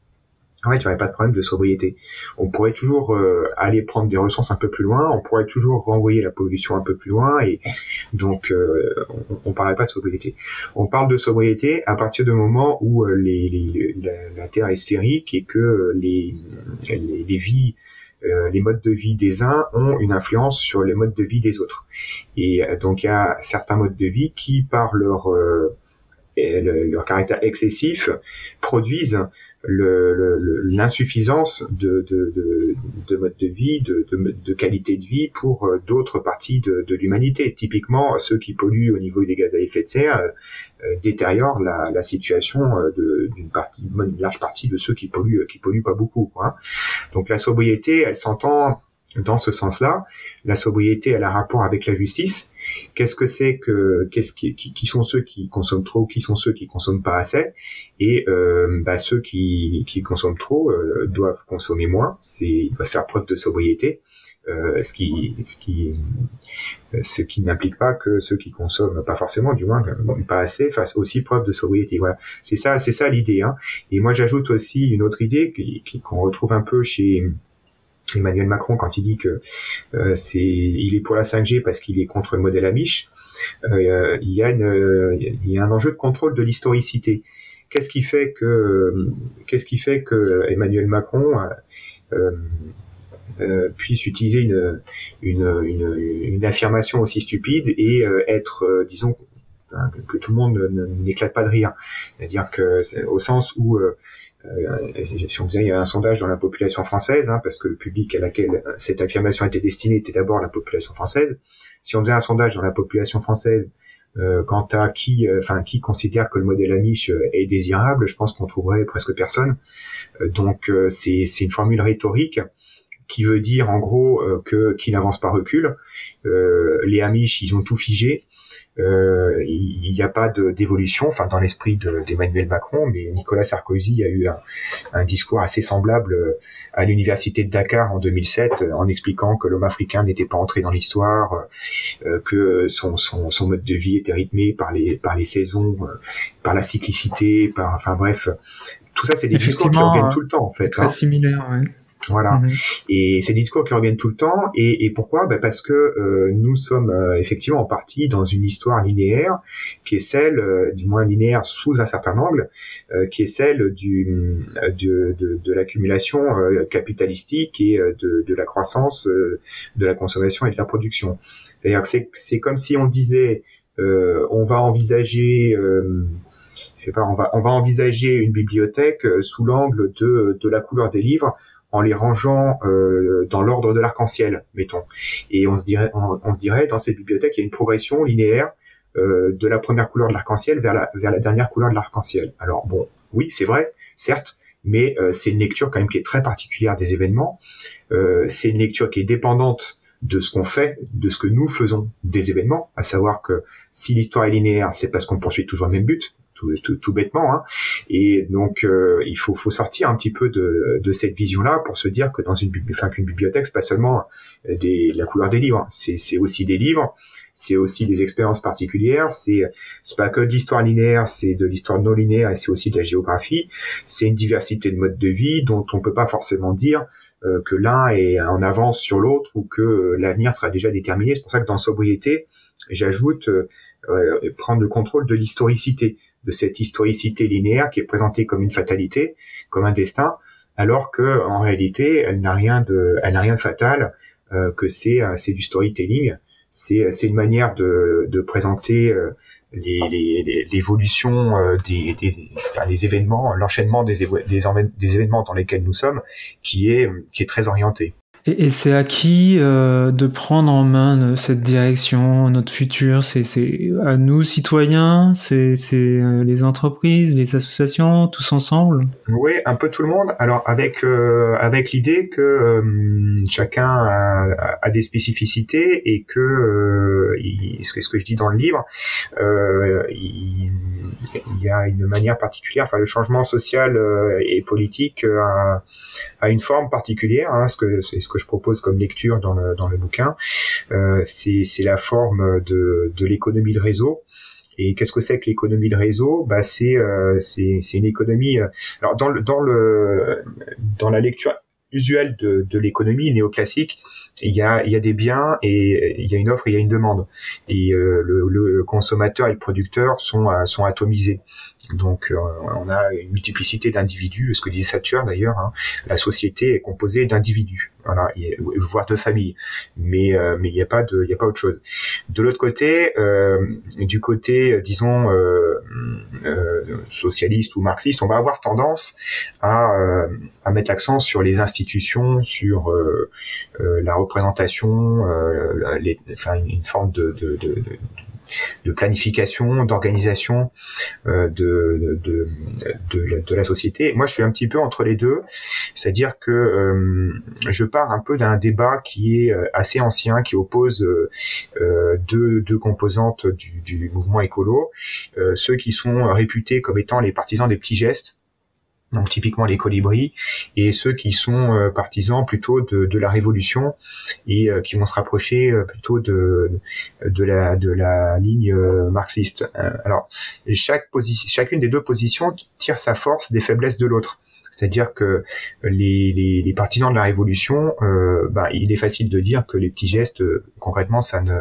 En fait, il n'y aurait pas de problème de sobriété. On pourrait toujours euh, aller prendre des ressources un peu plus loin, on pourrait toujours renvoyer la pollution un peu plus loin, et donc euh, on ne parlerait pas de sobriété. On parle de sobriété à partir du moment où euh, les, les, la, la Terre est sphérique et que euh, les, les, les vies, euh, les modes de vie des uns ont une influence sur les modes de vie des autres. Et euh, donc il y a certains modes de vie qui, par leur... Euh, et le, leur caractère excessif produisent le, le, l'insuffisance de, de, de, de mode de vie, de, de, de qualité de vie pour d'autres parties de, de l'humanité. Typiquement, ceux qui polluent au niveau des gaz à effet de serre euh, détériorent la, la situation de, d'une, partie, d'une large partie de ceux qui polluent, qui polluent pas beaucoup, quoi. Donc la sobriété, elle s'entend dans ce sens-là. La sobriété, elle a rapport avec la justice. Qu'est-ce que c'est que, qu'est-ce qui, qui, qui sont ceux qui consomment trop, qui sont ceux qui consomment pas assez, et euh, bah, ceux qui, qui consomment trop euh, doivent consommer moins. C'est, ils doivent faire preuve de sobriété. Euh, ce qui, ce qui, ce qui n'implique pas que ceux qui consomment, pas forcément, du moins, pas assez, fassent aussi preuve de sobriété. Voilà, c'est ça, c'est ça l'idée. Hein. Et moi, j'ajoute aussi une autre idée qui, qui, qu'on retrouve un peu chez Emmanuel Macron quand il dit que euh, c'est, il est pour la cinq G parce qu'il est contre le modèle Amish. Euh, il y a une, il y a un enjeu de contrôle de l'historicité. Qu'est-ce qui fait que, qu'est-ce qui fait que Emmanuel Macron euh, Euh, puisse utiliser une, une, une, une affirmation aussi stupide et euh, être, euh, disons, hein, que tout le monde ne, n'éclate pas de rire. C'est-à-dire que, c'est, au sens où, euh, euh, si on faisait il y a un sondage dans la population française, hein, parce que le public à laquelle cette affirmation était destinée était d'abord la population française, si on faisait un sondage dans la population française euh, quant à qui, enfin, euh, qui considère que le modèle Amish est désirable, je pense qu'on trouverait presque personne. Euh, donc, euh, c'est, c'est une formule rhétorique qui veut dire en gros euh, que qu'ils n'avancent pas recul. Euh, les Amish, ils ont tout figé. Euh, il n'y a pas de, d'évolution, enfin dans l'esprit de, d'Emmanuel Macron, mais Nicolas Sarkozy a eu un, un discours assez semblable à l'université de Dakar en deux mille sept, en expliquant que l'homme africain n'était pas entré dans l'histoire, euh, que son, son, son mode de vie était rythmé par les, par les saisons, euh, par la cyclicité, par, enfin bref, tout ça c'est des discours qui reviennent tout le temps en fait. Très hein. similaire, oui. Voilà. Mmh. Et c'est des discours qui reviennent tout le temps. Et, et pourquoi ? Ben parce que euh, nous sommes euh, effectivement en partie dans une histoire linéaire, qui est celle, euh, du moins linéaire sous un certain angle, euh, qui est celle du de, de, de l'accumulation euh, capitalistique et euh, de, de la croissance, euh, de la consommation et de la production. C'est-à-dire que c'est, c'est comme si on disait, euh, on va envisager. Euh, je sais pas, on va on va envisager une bibliothèque sous l'angle de de la couleur des livres, en les rangeant euh, dans l'ordre de l'arc-en-ciel, mettons. Et on se dirait, on, on se dirait, dans cette bibliothèque, il y a une progression linéaire euh, de la première couleur de l'arc-en-ciel vers la, vers la dernière couleur de l'arc-en-ciel. Alors bon, oui, c'est vrai, certes, mais euh, c'est une lecture quand même qui est très particulière des événements. Euh, c'est une lecture qui est dépendante de ce qu'on fait, de ce que nous faisons des événements, à savoir que si l'histoire est linéaire, c'est parce qu'on poursuit toujours le même but. Tout, tout, tout bêtement, hein. Et donc euh, il faut, faut sortir un petit peu de, de cette vision-là pour se dire que dans une, enfin, qu'une bibliothèque, c'est pas seulement des, la couleur des livres, c'est, c'est aussi des livres, c'est aussi des expériences particulières, c'est, c'est pas que de l'histoire linéaire, c'est de l'histoire non linéaire et c'est aussi de la géographie, c'est une diversité de modes de vie dont on peut pas forcément dire euh, que l'un est en avance sur l'autre ou que euh, l'avenir sera déjà déterminé. C'est pour ça que dans sobriété, j'ajoute euh, euh, prendre le contrôle de l'historicité, de cette historicité linéaire qui est présentée comme une fatalité, comme un destin, alors que en réalité, elle n'a rien de, elle n'a rien de fatal, euh, que c'est, c'est du storytelling, c'est, c'est une manière de, de présenter euh, les, les, les, l'évolution euh, des, des, enfin, les événements, l'enchaînement des, évo- des, env- des événements dans lesquels nous sommes, qui est, qui est très orienté. Et, et c'est à qui euh, de prendre en main cette direction, notre futur ? C'est, c'est à nous, citoyens ? C'est, c'est les entreprises, les associations, tous ensemble ? Oui, un peu tout le monde. Alors, avec, euh, avec l'idée que euh, chacun a, a des spécificités et que, euh, il, ce que, ce que je dis dans le livre, euh, il, il y a une manière particulière, enfin, le changement social et politique a, a une forme particulière, hein, ce que, c'est ce que je propose comme lecture dans le, dans le bouquin, euh, c'est, c'est la forme de, de l'économie de réseau. Et qu'est-ce que c'est que l'économie de réseau ? Bah, c'est, euh, c'est, c'est une économie. Euh, alors dans le, dans le, dans la lecture usuelle de, de l'économie néoclassique, il y a, il y a des biens et il y a une offre et il y a une demande. Et euh, le, le consommateur et le producteur sont, sont atomisés. Donc, euh, on a une multiplicité d'individus, ce que disait Thatcher d'ailleurs, hein, la société est composée d'individus, voilà, et, voire de familles, mais euh, mais il n'y a pas de, il n'y a pas autre chose. De l'autre côté, euh, du côté, disons, euh, euh, socialiste ou marxiste, on va avoir tendance à, euh, à mettre l'accent sur les institutions, sur euh, euh, la représentation, euh, les, enfin, une forme de, de, de, de de planification, d'organisation euh, de, de, de, de la société. Moi, je suis un petit peu entre les deux, c'est-à-dire que euh, je pars un peu d'un débat qui est assez ancien, qui oppose euh, deux, deux composantes du, du mouvement écolo, euh, ceux qui sont réputés comme étant les partisans des petits gestes, donc typiquement les colibris, et ceux qui sont euh, partisans plutôt de, de la révolution et euh, qui vont se rapprocher euh, plutôt de, de, la, de la ligne euh, marxiste. Euh, alors, chaque position, chacune des deux positions tire sa force des faiblesses de l'autre. C'est-à-dire que les, les, les partisans de la révolution, euh, ben, il est facile de dire que les petits gestes, euh, concrètement, ça ne,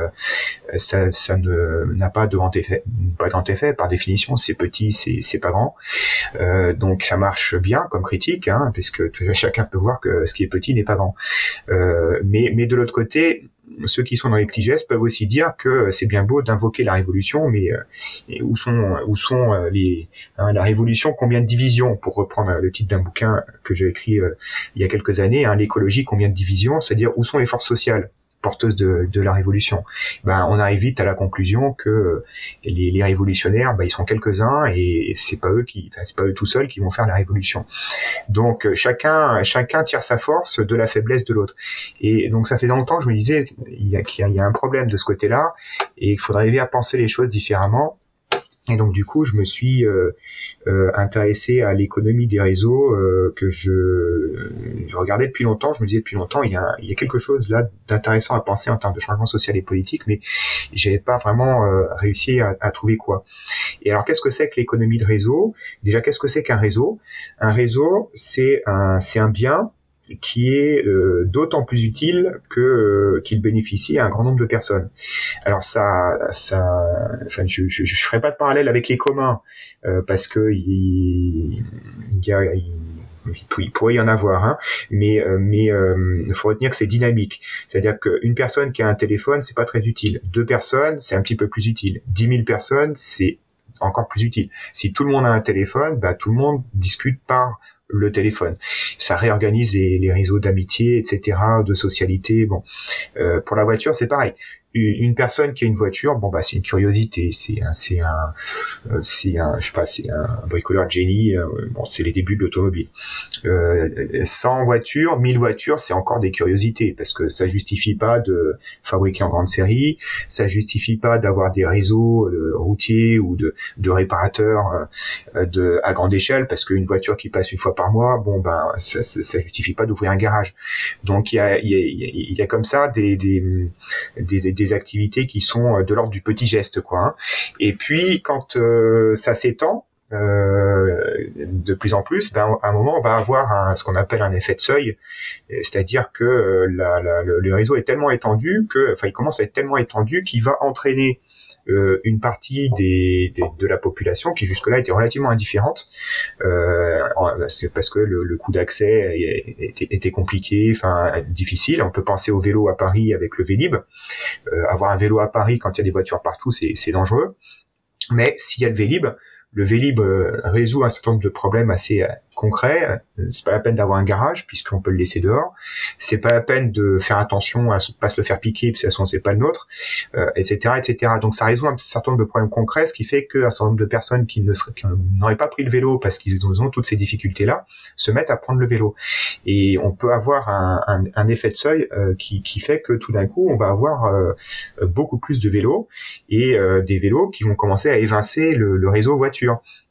ça, ça ne, n'a pas de antéfait, pas d'antéfait. Par définition, c'est petit, c'est, c'est pas grand. Euh, donc ça marche bien comme critique, hein, puisque tout, chacun peut voir que ce qui est petit n'est pas grand. Euh, mais, mais de l'autre côté, ceux qui sont dans les petits gestes peuvent aussi dire que c'est bien beau d'invoquer la révolution, mais euh, où sont où sont euh, les hein, la révolution, combien de divisions, pour reprendre le titre d'un bouquin que j'ai écrit euh, il y a quelques années, hein, l'écologie, combien de divisions, c'est-à-dire où sont les forces sociales porteuses de, de la révolution. Ben, on arrive vite à la conclusion que les, les révolutionnaires, ben, ils sont quelques-uns et c'est pas eux qui, enfin, c'est pas eux tout seuls qui vont faire la révolution. Donc, chacun, chacun tire sa force de la faiblesse de l'autre. Et donc, ça fait longtemps que je me disais il y a, qu'il y a un problème de ce côté-là et qu'il faudrait arriver à penser les choses différemment. Et donc du coup, je me suis euh, euh, intéressé à l'économie des réseaux euh, que je, je regardais depuis longtemps. Je me disais depuis longtemps, il y a, il y a quelque chose là d'intéressant à penser en termes de changement social et politique, mais j'avais pas vraiment euh, réussi à, à trouver quoi. Et alors, qu'est-ce que c'est que l'économie de réseau? Déjà, qu'est-ce que c'est qu'un réseau? Un réseau, c'est un, c'est un bien qui est euh, d'autant plus utile que euh, qu'il bénéficie à un grand nombre de personnes. Alors ça, ça, enfin, je, je, je ferai pas de parallèle avec les communs euh, parce que il, il y a il, il pourrait y en avoir, hein, mais mais euh, faut retenir que c'est dynamique. C'est-à-dire qu'une personne qui a un téléphone, c'est pas très utile. Deux personnes, c'est un petit peu plus utile. Dix mille personnes, c'est encore plus utile. Si tout le monde a un téléphone, bah tout le monde discute par le téléphone. Ça réorganise les, les réseaux d'amitié, et cetera, de socialité. Bon, euh, pour la voiture, c'est pareil. Une, une personne qui a une voiture, bon bah c'est une curiosité, c'est un, c'est un, euh, c'est un, je sais pas, c'est un bricoleur de génie. Euh, bon, c'est les débuts de l'automobile. Euh, cent voitures, mille voitures, c'est encore des curiosités parce que ça justifie pas de fabriquer en grande série, ça justifie pas d'avoir des réseaux euh, routiers ou de, de réparateurs euh, de à grande échelle parce qu'une voiture qui passe une fois par mois, bon ben ça, ça, ça justifie pas d'ouvrir un garage. Donc il y a, il y a, il y a comme ça des, des, des, des des activités qui sont de l'ordre du petit geste, quoi, hein. Et puis quand euh, ça s'étend euh, de plus en plus, ben à un moment on va avoir un, ce qu'on appelle un effet de seuil, c'est-à-dire que euh, la, la, le, le réseau est tellement étendu que, enfin, il commence à être tellement étendu qu'il va entraîner Euh, une partie des, des, de la population qui jusque-là était relativement indifférente, euh, c'est parce que le, le coût d'accès était, était compliqué, enfin difficile. On peut penser au vélo à Paris avec le Vélib'. Euh, avoir un vélo à Paris quand il y a des voitures partout, c'est, c'est dangereux. Mais s'il y a le Vélib', le Vélib' résout un certain nombre de problèmes assez concrets. C'est pas la peine d'avoir un garage puisqu'on peut le laisser dehors. C'est pas la peine de faire attention à ne pas se le faire piquer parce que de toute façon c'est pas le nôtre, euh, et cetera, et cetera. Donc ça résout un certain nombre de problèmes concrets, ce qui fait qu'un certain nombre de personnes qui ne seraient, qui n'auraient pas pris le vélo parce qu'ils ont toutes ces difficultés-là se mettent à prendre le vélo. Et on peut avoir un, un, un effet de seuil euh, qui, qui fait que tout d'un coup on va avoir euh, beaucoup plus de vélos et euh, des vélos qui vont commencer à évincer le, le réseau voiture.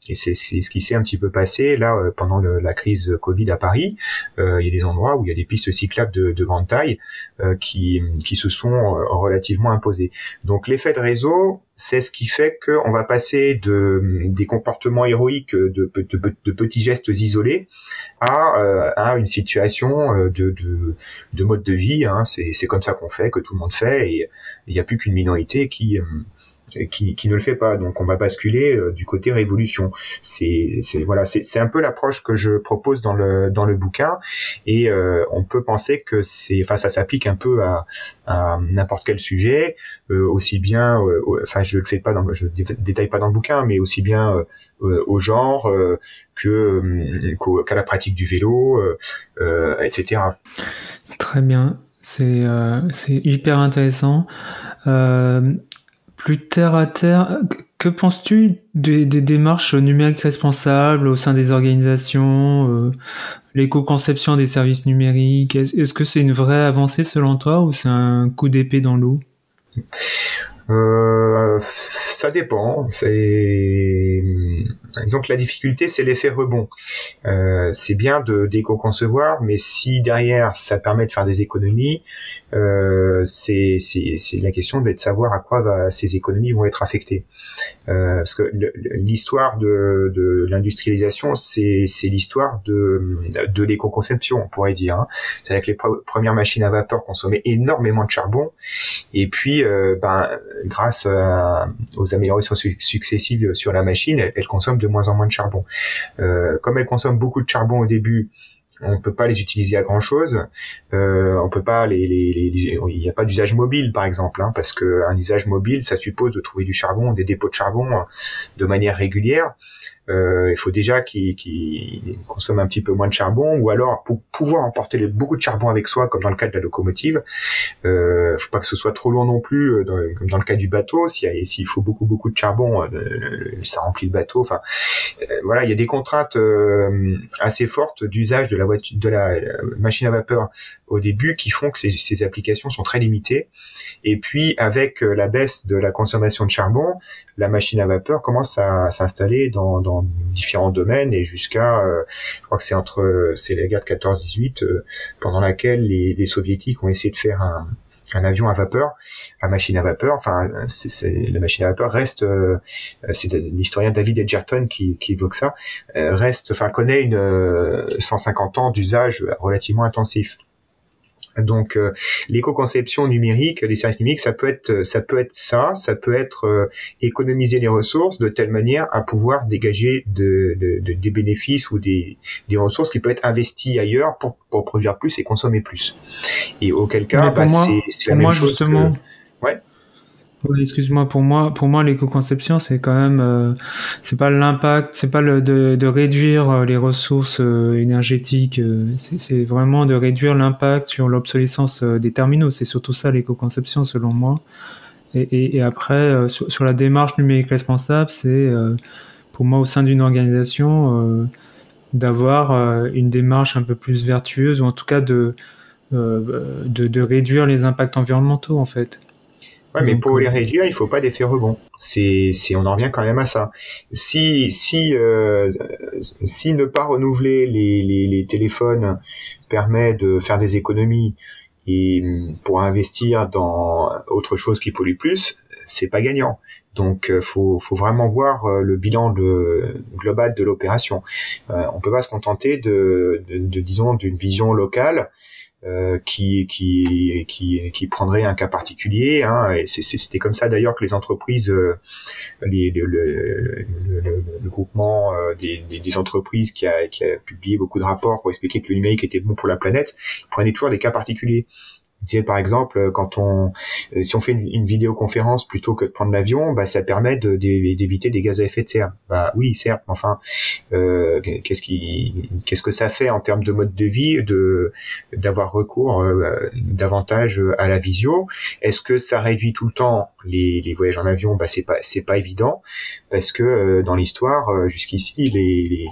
Et c'est, c'est ce qui s'est un petit peu passé là euh, pendant le, la crise Covid à Paris. Euh, il y a des endroits où il y a des pistes cyclables de, de grande taille euh, qui, qui se sont euh, relativement imposées. Donc l'effet de réseau, c'est ce qui fait qu'on va passer de, des comportements héroïques, de, de, de, de petits gestes isolés, à, euh, à une situation de, de, de mode de vie. Hein. C'est, c'est comme ça qu'on fait, que tout le monde fait, et il n'y a plus qu'une minorité qui... Euh, Qui, qui ne le fait pas. Donc on va basculer euh, du côté révolution. C'est, c'est voilà, c'est, c'est un peu l'approche que je propose dans le dans le bouquin. Et euh, on peut penser que c'est, enfin ça s'applique un peu à, à n'importe quel sujet, euh, aussi bien, enfin euh, je le fais pas, dans, je détaille pas dans le bouquin, mais aussi bien euh, euh, au genre euh, que euh, qu'au, qu'à la pratique du vélo, euh, euh, et cetera. Très bien, c'est euh, c'est hyper intéressant. Euh... Plus terre à terre, que penses-tu des, des démarches numériques responsables au sein des organisations, euh, l'éco-conception des services numériques? Est-ce que c'est une vraie avancée selon toi ou c'est un coup d'épée dans l'eau? Euh, ça dépend. C'est certains. Disons que la difficulté, c'est l'effet rebond. Euh, c'est bien de d'éco-concevoir, mais si derrière ça permet de faire des économies, euh, c'est, c'est, c'est la question de savoir à quoi va, ces économies vont être affectées. Euh, parce que le, l'histoire de, de l'industrialisation, c'est, c'est l'histoire de, de l'éco-conception, on pourrait dire. Hein. C'est-à-dire que les pr- premières machines à vapeur consommaient énormément de charbon, et puis, euh, ben, grâce à, aux améliorations su- successives sur la machine, elle, elle consomme de moins en moins de charbon. Euh, comme elle consomme beaucoup de charbon au début, on peut pas les utiliser à grand chose. Euh, on peut pas les, les, les, les il n'y a pas d'usage mobile par exemple, hein, parce que un usage mobile, ça suppose de trouver du charbon, des dépôts de charbon de manière régulière. Euh, il faut déjà qu'ils, qu'ils consomment un petit peu moins de charbon, ou alors pour pouvoir emporter beaucoup de charbon avec soi, comme dans le cas de la locomotive. Euh, faut pas que ce soit trop lourd non plus, dans, comme dans le cas du bateau. S'il, y a, s'il faut beaucoup beaucoup de charbon, euh, ça remplit le bateau. Enfin, euh, voilà, il y a des contraintes euh, assez fortes d'usage de la voiture, de la euh, machine à vapeur au début, qui font que ces, ces applications sont très limitées. Et puis, avec la baisse de la consommation de charbon, la machine à vapeur commence à, à s'installer dans, dans différents domaines, et jusqu'à, euh, je crois que c'est entre, c'est la guerre de quatorze dix-huit, euh, pendant laquelle les, les soviétiques ont essayé de faire un, un avion à vapeur, à machine à vapeur. Enfin, c'est, c'est, la machine à vapeur reste, euh, c'est l'historien David Edgerton qui, qui évoque ça, euh, reste, enfin, connaît une euh, cent cinquante ans d'usage relativement intensif. Donc euh, l'éco-conception numérique, les services numériques, ça peut être ça peut être ça, ça peut être euh, économiser les ressources de telle manière à pouvoir dégager de, de, de, des bénéfices ou des, des ressources qui peuvent être investies ailleurs pour, pour produire plus et consommer plus. Et auquel cas, bah, moi, c'est, c'est la même moi, chose. Justement... Que... Ouais. Oui, excuse-moi, pour moi, pour moi, l'éco-conception, c'est quand même, euh, c'est pas l'impact, c'est pas le de, de réduire les ressources euh, énergétiques, euh, c'est, c'est vraiment de réduire l'impact sur l'obsolescence euh, des terminaux. C'est surtout ça l'éco-conception, selon moi. Et, et, et après, euh, sur, sur la démarche numérique responsable, c'est, euh, pour moi, au sein d'une organisation, euh, d'avoir euh, une démarche un peu plus vertueuse, ou en tout cas de, euh, de, de réduire les impacts environnementaux, en fait. Ouais, mais pour les réduire, il faut pas d'effet rebond. C'est, c'est, on en revient quand même à ça. Si, si, euh, si ne pas renouveler les, les, les téléphones permet de faire des économies et pour investir dans autre chose qui pollue plus, c'est pas gagnant. Donc, faut, faut vraiment voir le bilan de, global de l'opération. Euh, on peut pas se contenter de, de, de disons, d'une vision locale. Euh, qui qui qui qui prendrait un cas particulier, hein, et c'est, c'est, c'était comme ça d'ailleurs que les entreprises, euh, les, le, le, le, le groupement euh, des, des des entreprises qui a qui a publié beaucoup de rapports pour expliquer que le numérique était bon pour la planète, prenaient toujours des cas particuliers. Ils disaient par exemple, quand on si on fait une, une vidéoconférence plutôt que de prendre l'avion, bah ça permet de, de, d'éviter des gaz à effet de serre. Bah oui, certes, mais enfin, euh, qu'est-ce qui qu'est-ce que ça fait en termes de mode de vie de d'avoir recours euh, davantage à la visio? Est-ce que ça réduit tout le temps les, les voyages en avion? Bah c'est pas c'est pas évident, parce que euh, dans l'histoire euh, jusqu'ici les, les,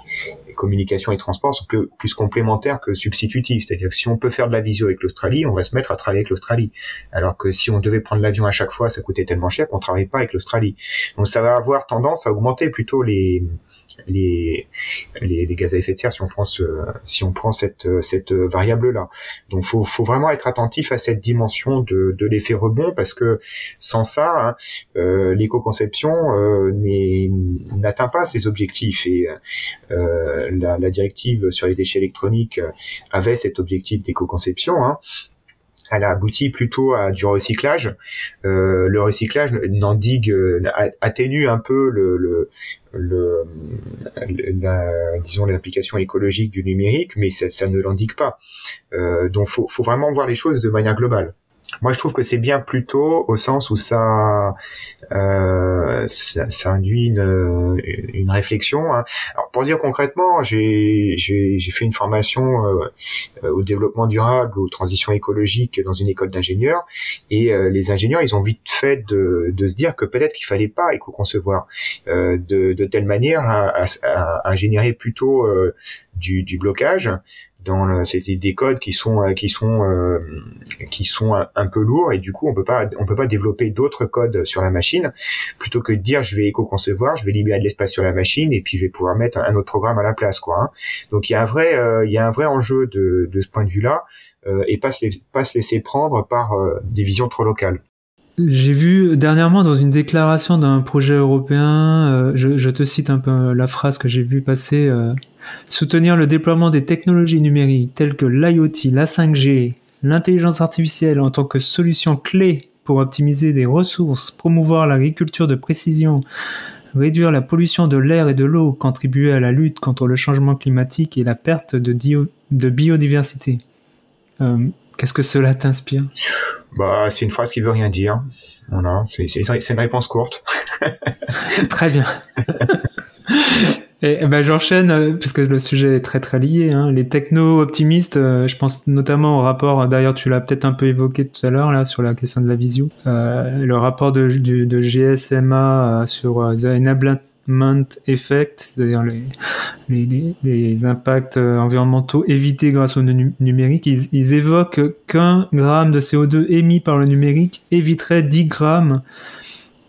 les communications et les transports sont plus, plus complémentaires que substitutifs. C'est-à-dire que si on peut faire de la visio avec l'Australie, on va se mettre à travailler avec l'Australie, alors que si on devait prendre l'avion à chaque fois, ça coûtait tellement cher qu'on ne travaillait pas avec l'Australie. Donc ça va avoir tendance à augmenter plutôt les les les, les gaz à effet de serre si on prend ce, si on prend cette cette variable là. Donc faut faut vraiment être attentif à cette dimension de de l'effet rebond, parce que sans ça, hein, euh, l'éco-conception euh, n'est, n'atteint pas ses objectifs, et euh, la, la directive sur les déchets électroniques avait cet objectif d'éco-conception, hein. Elle a abouti plutôt à du recyclage. Euh, le recyclage n'endigue, atténue un peu le, le, le la, disons l'application écologique du numérique, mais ça, ça ne l'endigue pas. Euh, donc, faut, faut vraiment voir les choses de manière globale. Moi, je trouve que c'est bien plutôt au sens où ça, euh, ça, ça induit une, une réflexion, hein. Alors, pour dire concrètement, j'ai, j'ai, j'ai fait une formation euh, au développement durable, aux transitions écologiques dans une école d'ingénieurs, et euh, les ingénieurs, ils ont vite fait de, de se dire que peut-être qu'il fallait pas éco-concevoir euh, de, de telle manière à, à, à, à générer plutôt euh, du, du blocage, dans le, c'était des codes qui sont qui sont euh, qui sont un peu lourds, et du coup on peut pas on peut pas développer d'autres codes sur la machine, plutôt que de dire je vais éco-concevoir, je vais libérer de l'espace sur la machine et puis je vais pouvoir mettre un autre programme à la place, quoi, hein. Donc il y a un vrai euh, il y a un vrai enjeu de de ce point de vue là, euh, et pas se pas se laisser prendre par euh, des visions trop locales. J'ai vu dernièrement dans une déclaration d'un projet européen, euh, je, je te cite un peu la phrase que j'ai vue passer, euh, « Soutenir le déploiement des technologies numériques telles que l'IoT, la cinq G, l'intelligence artificielle en tant que solution clé pour optimiser des ressources, promouvoir l'agriculture de précision, réduire la pollution de l'air et de l'eau, contribuer à la lutte contre le changement climatique et la perte de, dio- de biodiversité. Euh, » Qu'est-ce que cela t'inspire ? Bah, c'est une phrase qui veut rien dire. Voilà, c'est, c'est, c'est une réponse courte. Très bien. Et, et ben, j'enchaîne, puisque le sujet est très très lié, hein. Les techno-optimistes, euh, je pense notamment au rapport, d'ailleurs tu l'as peut-être un peu évoqué tout à l'heure, là, sur la question de la visio, euh, le rapport de, de, de G S M A euh, sur euh, The Enablement Effect, c'est-à-dire les, les, les impacts environnementaux évités grâce au nu- numérique, ils, ils évoquent qu'un gramme de C O deux émis par le numérique éviterait dix grammes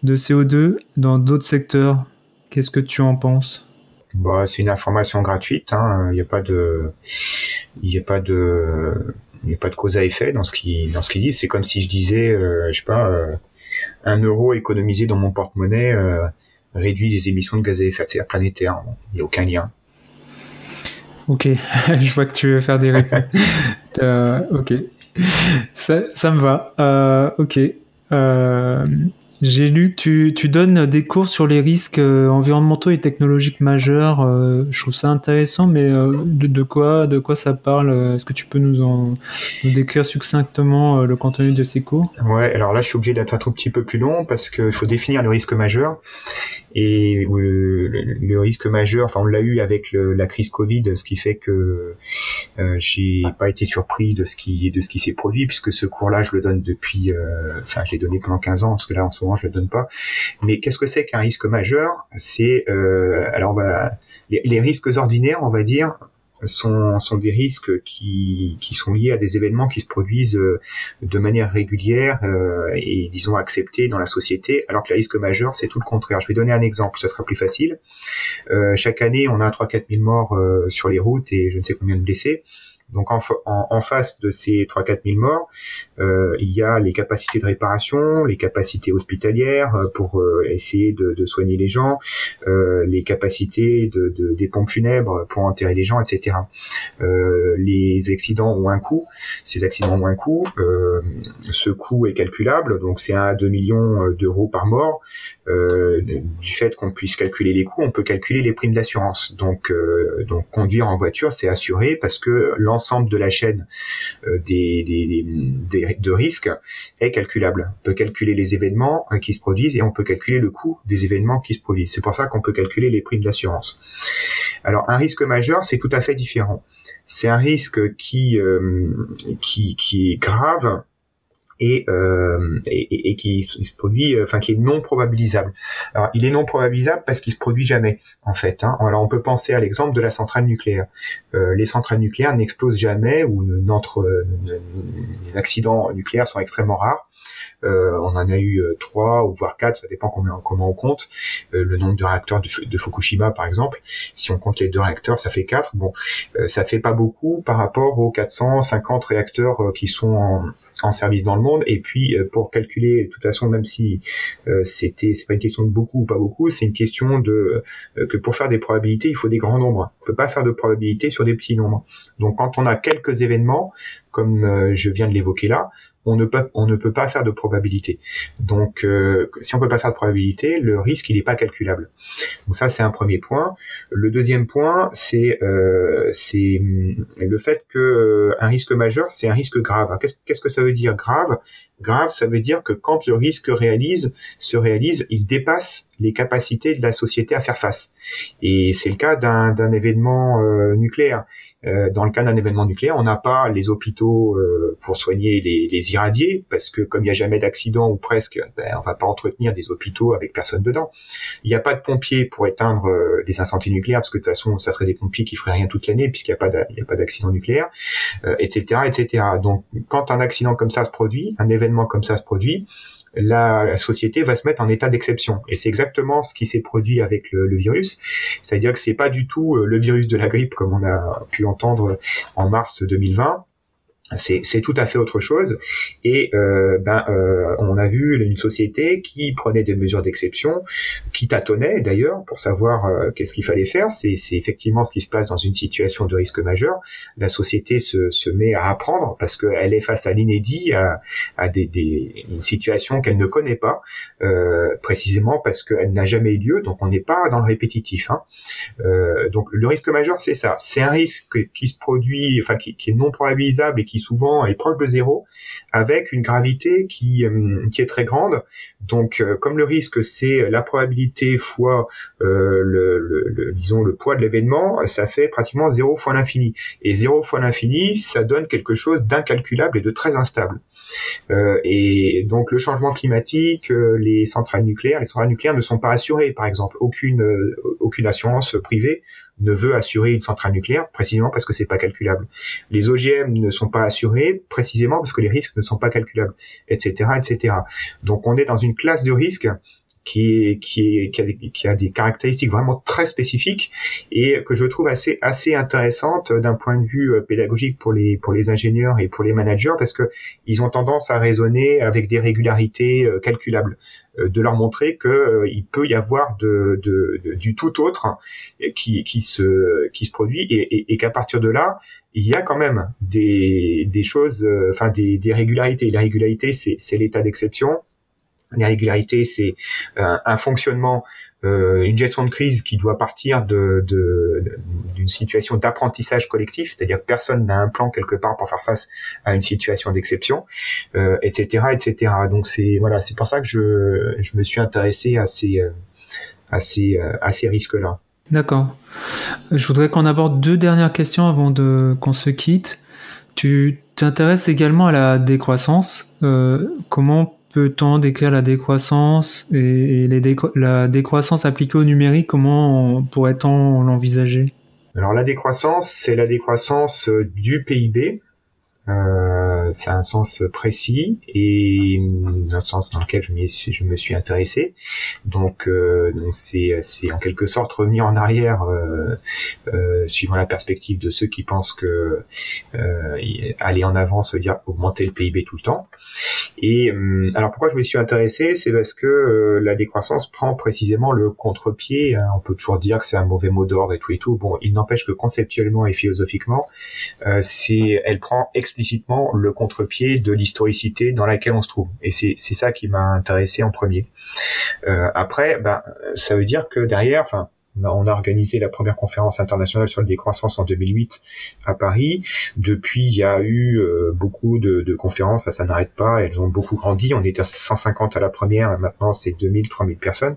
de C O deux dans d'autres secteurs. Qu'est-ce que tu en penses ? Bah, c'est une information gratuite, hein. Il n'y a pas de... Il n'y a pas de... Il n'y a pas de cause à effet dans ce qu'ils dans ce qu'ils disent. C'est comme si je disais, euh, je sais pas, euh, un euro économisé dans mon porte-monnaie... Euh, réduit les émissions de gaz à effet de serre planétaire. Il n'y a aucun lien. Ok, je vois que tu veux faire des réponses. euh, ok, ça, ça me va. Euh, ok, euh, j'ai lu que tu, tu donnes des cours sur les risques environnementaux et technologiques majeurs. Euh, je trouve ça intéressant, mais euh, de, de, quoi, de quoi ça parle ? Est-ce que tu peux nous, en, nous décrire succinctement le contenu de ces cours ? Ouais, alors là, je suis obligé d'être un tout petit peu plus long parce qu'il faut définir le risque majeur. Et le, le, le risque majeur, enfin on l'a eu avec le, la crise Covid, ce qui fait que euh, j'ai pas été surpris de ce qui de ce qui s'est produit, puisque ce cours-là je le donne depuis, euh, enfin je l'ai donné pendant quinze ans, parce que là en ce moment je le donne pas. Mais qu'est-ce que c'est qu'un risque majeur ? C'est euh, alors bah, les, les risques ordinaires, on va dire, sont sont des risques qui qui sont liés à des événements qui se produisent de manière régulière euh, et disons acceptés dans la société, alors que les risques majeurs c'est tout le contraire. Je vais donner un exemple, ça sera plus facile. Euh, chaque année on a trois à quatre mille morts euh, sur les routes et je ne sais combien de blessés. Donc en, en, en face de ces trois à quatre mille morts, euh, il y a les capacités de réparation, les capacités hospitalières pour euh, essayer de, de soigner les gens, euh, les capacités de, de, des pompes funèbres pour enterrer les gens, et cetera. Euh, les accidents ont un coût, ces accidents ont un coût, euh, ce coût est calculable, donc c'est un à deux millions d'euros par mort. Euh, du fait qu'on puisse calculer les coûts, on peut calculer les primes d'assurance. Donc, euh, donc conduire en voiture, c'est assuré parce que l'ensemble de la chaîne euh, des, des, des, de risques est calculable. On peut calculer les événements euh, qui se produisent et on peut calculer le coût des événements qui se produisent. C'est pour ça qu'on peut calculer les primes d'assurance. Alors, un risque majeur, c'est tout à fait différent. C'est un risque qui, euh, qui, qui est grave. Et, euh, et, et qui se produit, enfin qui est non probabilisable. Alors il est non probabilisable parce qu'il se produit jamais en fait. Hein. Alors on peut penser à l'exemple de la centrale nucléaire. Euh, les centrales nucléaires n'explosent jamais ou n'entre, euh, les accidents nucléaires sont extrêmement rares. Euh, on en a eu trois ou voire quatre, ça dépend comment, comment on compte. Euh, le nombre de réacteurs de, de Fukushima par exemple, si on compte les deux réacteurs, ça fait quatre. Bon, euh, ça fait pas beaucoup par rapport aux quatre cent cinquante réacteurs euh, qui sont en en service dans le monde, et puis euh, pour calculer, de toute façon, même si euh, c'était, c'est pas une question de beaucoup ou pas beaucoup, c'est une question de euh, que pour faire des probabilités, il faut des grands nombres. On peut pas faire de probabilités sur des petits nombres. Donc quand on a quelques événements, comme euh, je viens de l'évoquer là, on ne peut on ne peut pas faire de probabilité. Donc euh, si on peut pas faire de probabilité, le risque il n'est pas calculable. Donc ça c'est un premier point. Le deuxième point c'est euh, c'est le fait que un risque majeur c'est un risque grave. Qu'est-ce qu'est-ce que ça veut dire grave ? Grave, ça veut dire que quand le risque réalise, se réalise, il dépasse les capacités de la société à faire face. Et c'est le cas d'un, d'un événement euh, nucléaire. Euh, dans le cas d'un événement nucléaire, on n'a pas les hôpitaux euh, pour soigner les, les irradiés, parce que comme il n'y a jamais d'accident ou presque, ben, on ne va pas entretenir des hôpitaux avec personne dedans. Il n'y a pas de pompiers pour éteindre euh, les incendies nucléaires, parce que de toute façon, ça serait des pompiers qui feraient rien toute l'année, puisqu'il n'y a pas d'a, il n'y a pas d'accident nucléaire, euh, et cetera, et cetera. Donc, quand un accident comme ça se produit, un événement comme ça se produit, la société va se mettre en état d'exception. Et c'est exactement ce qui s'est produit avec le, le virus. C'est-à-dire que c'est pas du tout le virus de la grippe comme on a pu entendre en mars deux mille vingt. C'est, c'est tout à fait autre chose. Et euh, ben, euh, on a vu une société qui prenait des mesures d'exception, qui tâtonnait d'ailleurs pour savoir euh, qu'est-ce qu'il fallait faire. C'est, c'est effectivement ce qui se passe dans une situation de risque majeur. La société se, se met à apprendre parce qu'elle est face à l'inédit, à, à des, des, une situation qu'elle ne connaît pas, euh, précisément parce qu'elle n'a jamais eu lieu. Donc on n'est pas dans le répétitif, hein. Euh, donc le risque majeur, c'est ça. C'est un risque qui se produit, enfin qui, qui est non probabilisable et qui souvent est proche de zéro, avec une gravité qui, qui est très grande. Donc, comme le risque, c'est la probabilité fois euh, le, le, le, disons, le poids de l'événement, ça fait pratiquement zéro fois l'infini. Et zéro fois l'infini, ça donne quelque chose d'incalculable et de très instable. Euh, et donc, le changement climatique, les centrales nucléaires, les centrales nucléaires ne sont pas assurées, par exemple. Aucune, aucune assurance privée ne veut assurer une centrale nucléaire, précisément parce que c'est pas calculable. Les O G M ne sont pas assurés, précisément parce que les risques ne sont pas calculables, et cetera, et cetera. Donc, on est dans une classe de risques qui est, qui est, qui a, qui a des caractéristiques vraiment très spécifiques et que je trouve assez, assez intéressante d'un point de vue pédagogique pour les, pour les ingénieurs et pour les managers, parce que ils ont tendance à raisonner avec des régularités calculables, de leur montrer que euh, il peut y avoir de, de, de du tout autre qui, qui se qui se produit et, et, et qu'à partir de là il y a quand même des des choses, enfin euh, des, des régularités. La régularité, c'est c'est l'état d'exception. L'irrégularité, c'est euh, un fonctionnement, euh, une gestion de crise qui doit partir de, de, de, d'une situation d'apprentissage collectif, c'est-à-dire que personne n'a un plan quelque part pour faire face à une situation d'exception, euh, et cetera, et cetera. Donc c'est voilà, c'est pour ça que je, je me suis intéressé à ces, à ces, à ces risques-là. D'accord. Je voudrais qu'on aborde deux dernières questions avant de qu'on se quitte. Tu t'intéresses également à la décroissance. Euh, comment peut-on décrire la décroissance et les décro- la décroissance appliquée au numérique, comment pourrait-on l'envisager? Alors la décroissance, c'est la décroissance du P I B, euh, c'est un sens précis et un sens dans lequel je, m'y, je me suis intéressé. Donc, euh, donc c'est, c'est en quelque sorte revenir en arrière, euh, euh, suivant la perspective de ceux qui pensent que euh, aller en avant, ça veut dire augmenter le P I B tout le temps. Et alors pourquoi je me suis intéressé, c'est parce que euh, la décroissance prend précisément le contre-pied, hein. On peut toujours dire que c'est un mauvais mot d'ordre et tout et tout. Bon, il n'empêche que conceptuellement et philosophiquement, euh, c'est, elle prend explicitement le contre-pied de l'historicité dans laquelle on se trouve. Et c'est, c'est ça qui m'a intéressé en premier. Euh, après, ben, ça veut dire que derrière, enfin, on a organisé la première conférence internationale sur la décroissance en deux mille huit à Paris. Depuis, il y a eu beaucoup de, de conférences, ça, ça n'arrête pas, elles ont beaucoup grandi. On était à cent cinquante à la première, et maintenant c'est deux mille, trois mille personnes.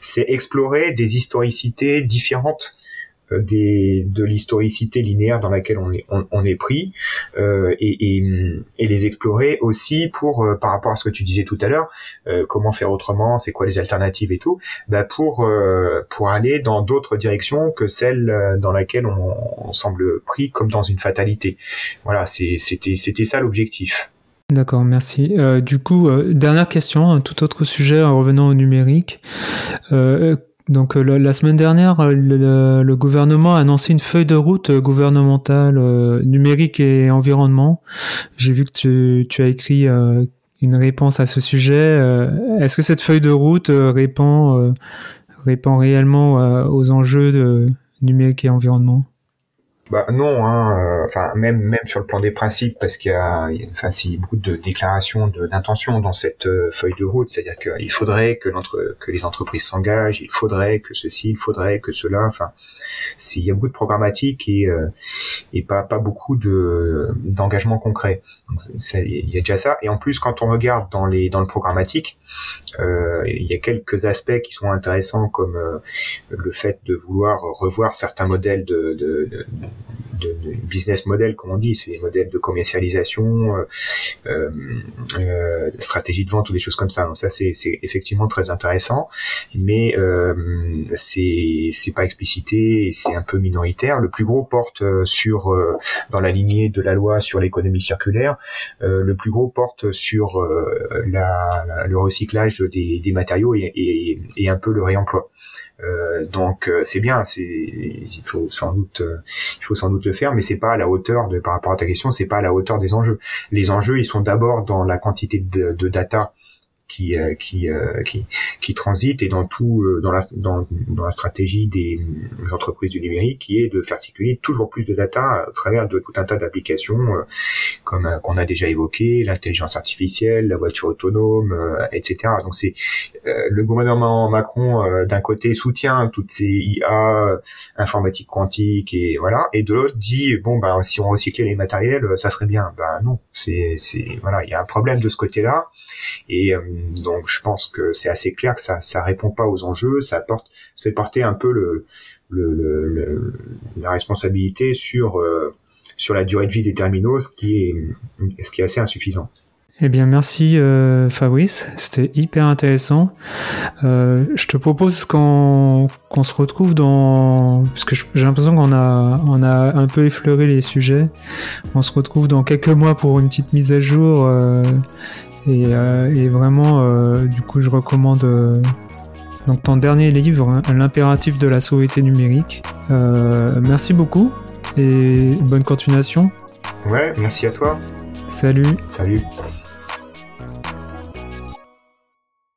C'est explorer des historicités différentes Des, de l'historicité linéaire dans laquelle on est, on, on est pris, euh, et, et, et les explorer aussi pour, euh, par rapport à ce que tu disais tout à l'heure, euh, comment faire autrement, c'est quoi les alternatives et tout, bah pour, euh, pour aller dans d'autres directions que celles dans laquelle on, on semble pris comme dans une fatalité. Voilà, c'est, c'était, c'était ça l'objectif. D'accord, merci. Euh, du coup, euh, dernière question, tout autre sujet en revenant au numérique. Euh, Donc la semaine dernière, le, le gouvernement a annoncé une feuille de route gouvernementale euh, numérique et environnement. J'ai vu que tu, tu as écrit euh, une réponse à ce sujet. Euh, est-ce que cette feuille de route répond, euh, répond réellement euh, aux enjeux de numérique et environnement ? Bah non, hein, enfin euh, même même sur le plan des principes, parce qu'il y a, il y a enfin, c'est beaucoup de déclarations de, d'intention dans cette euh, feuille de route, c'est-à-dire qu'il faudrait que l'entre que les entreprises s'engagent, il faudrait que ceci, il faudrait que cela, enfin c'est, il y a beaucoup de programmatique et euh, et pas pas beaucoup de d'engagement concret. Donc c'est, il y a déjà ça. Et en plus, quand on regarde dans les dans le programmatique, euh, il y a quelques aspects qui sont intéressants, comme euh, le fait de vouloir revoir certains modèles de, de, de De, de business model, comme on dit, c'est des modèles de commercialisation, euh, euh, euh, stratégie de vente ou des choses comme ça. Donc ça, c'est, c'est effectivement très intéressant, mais euh, c'est, c'est pas explicité, et c'est un peu minoritaire. Le plus gros porte sur, euh, dans la lignée de la loi sur l'économie circulaire, euh, le plus gros porte sur euh, la, la, le recyclage des, des matériaux et, et, et un peu le réemploi. Euh, donc euh, c'est bien, c'est il faut sans doute euh, il faut sans doute le faire, mais c'est pas à la hauteur de par rapport à ta question, c'est pas à la hauteur des enjeux. Les enjeux, ils sont d'abord dans la quantité de, de data qui euh, qui euh, qui qui transite, et dans tout euh, dans la dans, dans la stratégie des, des entreprises du numérique, qui est de faire circuler toujours plus de data à travers de tout un tas d'applications euh, comme euh, qu'on a déjà évoqué, l'intelligence artificielle, la voiture autonome, euh, et cetera. Donc c'est euh, le gouvernement Macron euh, d'un côté soutient toutes ces I A, euh, informatique quantique, et voilà, et de l'autre dit bon ben si on recyclait les matériels ça serait bien. Ben non, c'est c'est voilà, il y a un problème de ce côté-là, et euh, donc je pense que c'est assez clair que ça ça répond pas aux enjeux, ça porte ça fait porter un peu le, le, le, le la responsabilité sur euh, sur la durée de vie des terminaux, ce qui est ce qui est assez insuffisant. Eh bien merci euh, Fabrice, c'était hyper intéressant. Euh, je te propose qu'on qu'on se retrouve dans, parce que j'ai l'impression qu'on a on a un peu effleuré les sujets. On se retrouve dans quelques mois pour une petite mise à jour. Euh, Et, euh, et vraiment, euh, du coup, je recommande euh, donc ton dernier livre, hein, L'impératif de la sobriété numérique. Euh, merci beaucoup et bonne continuation. Ouais, merci à toi. Salut. Salut.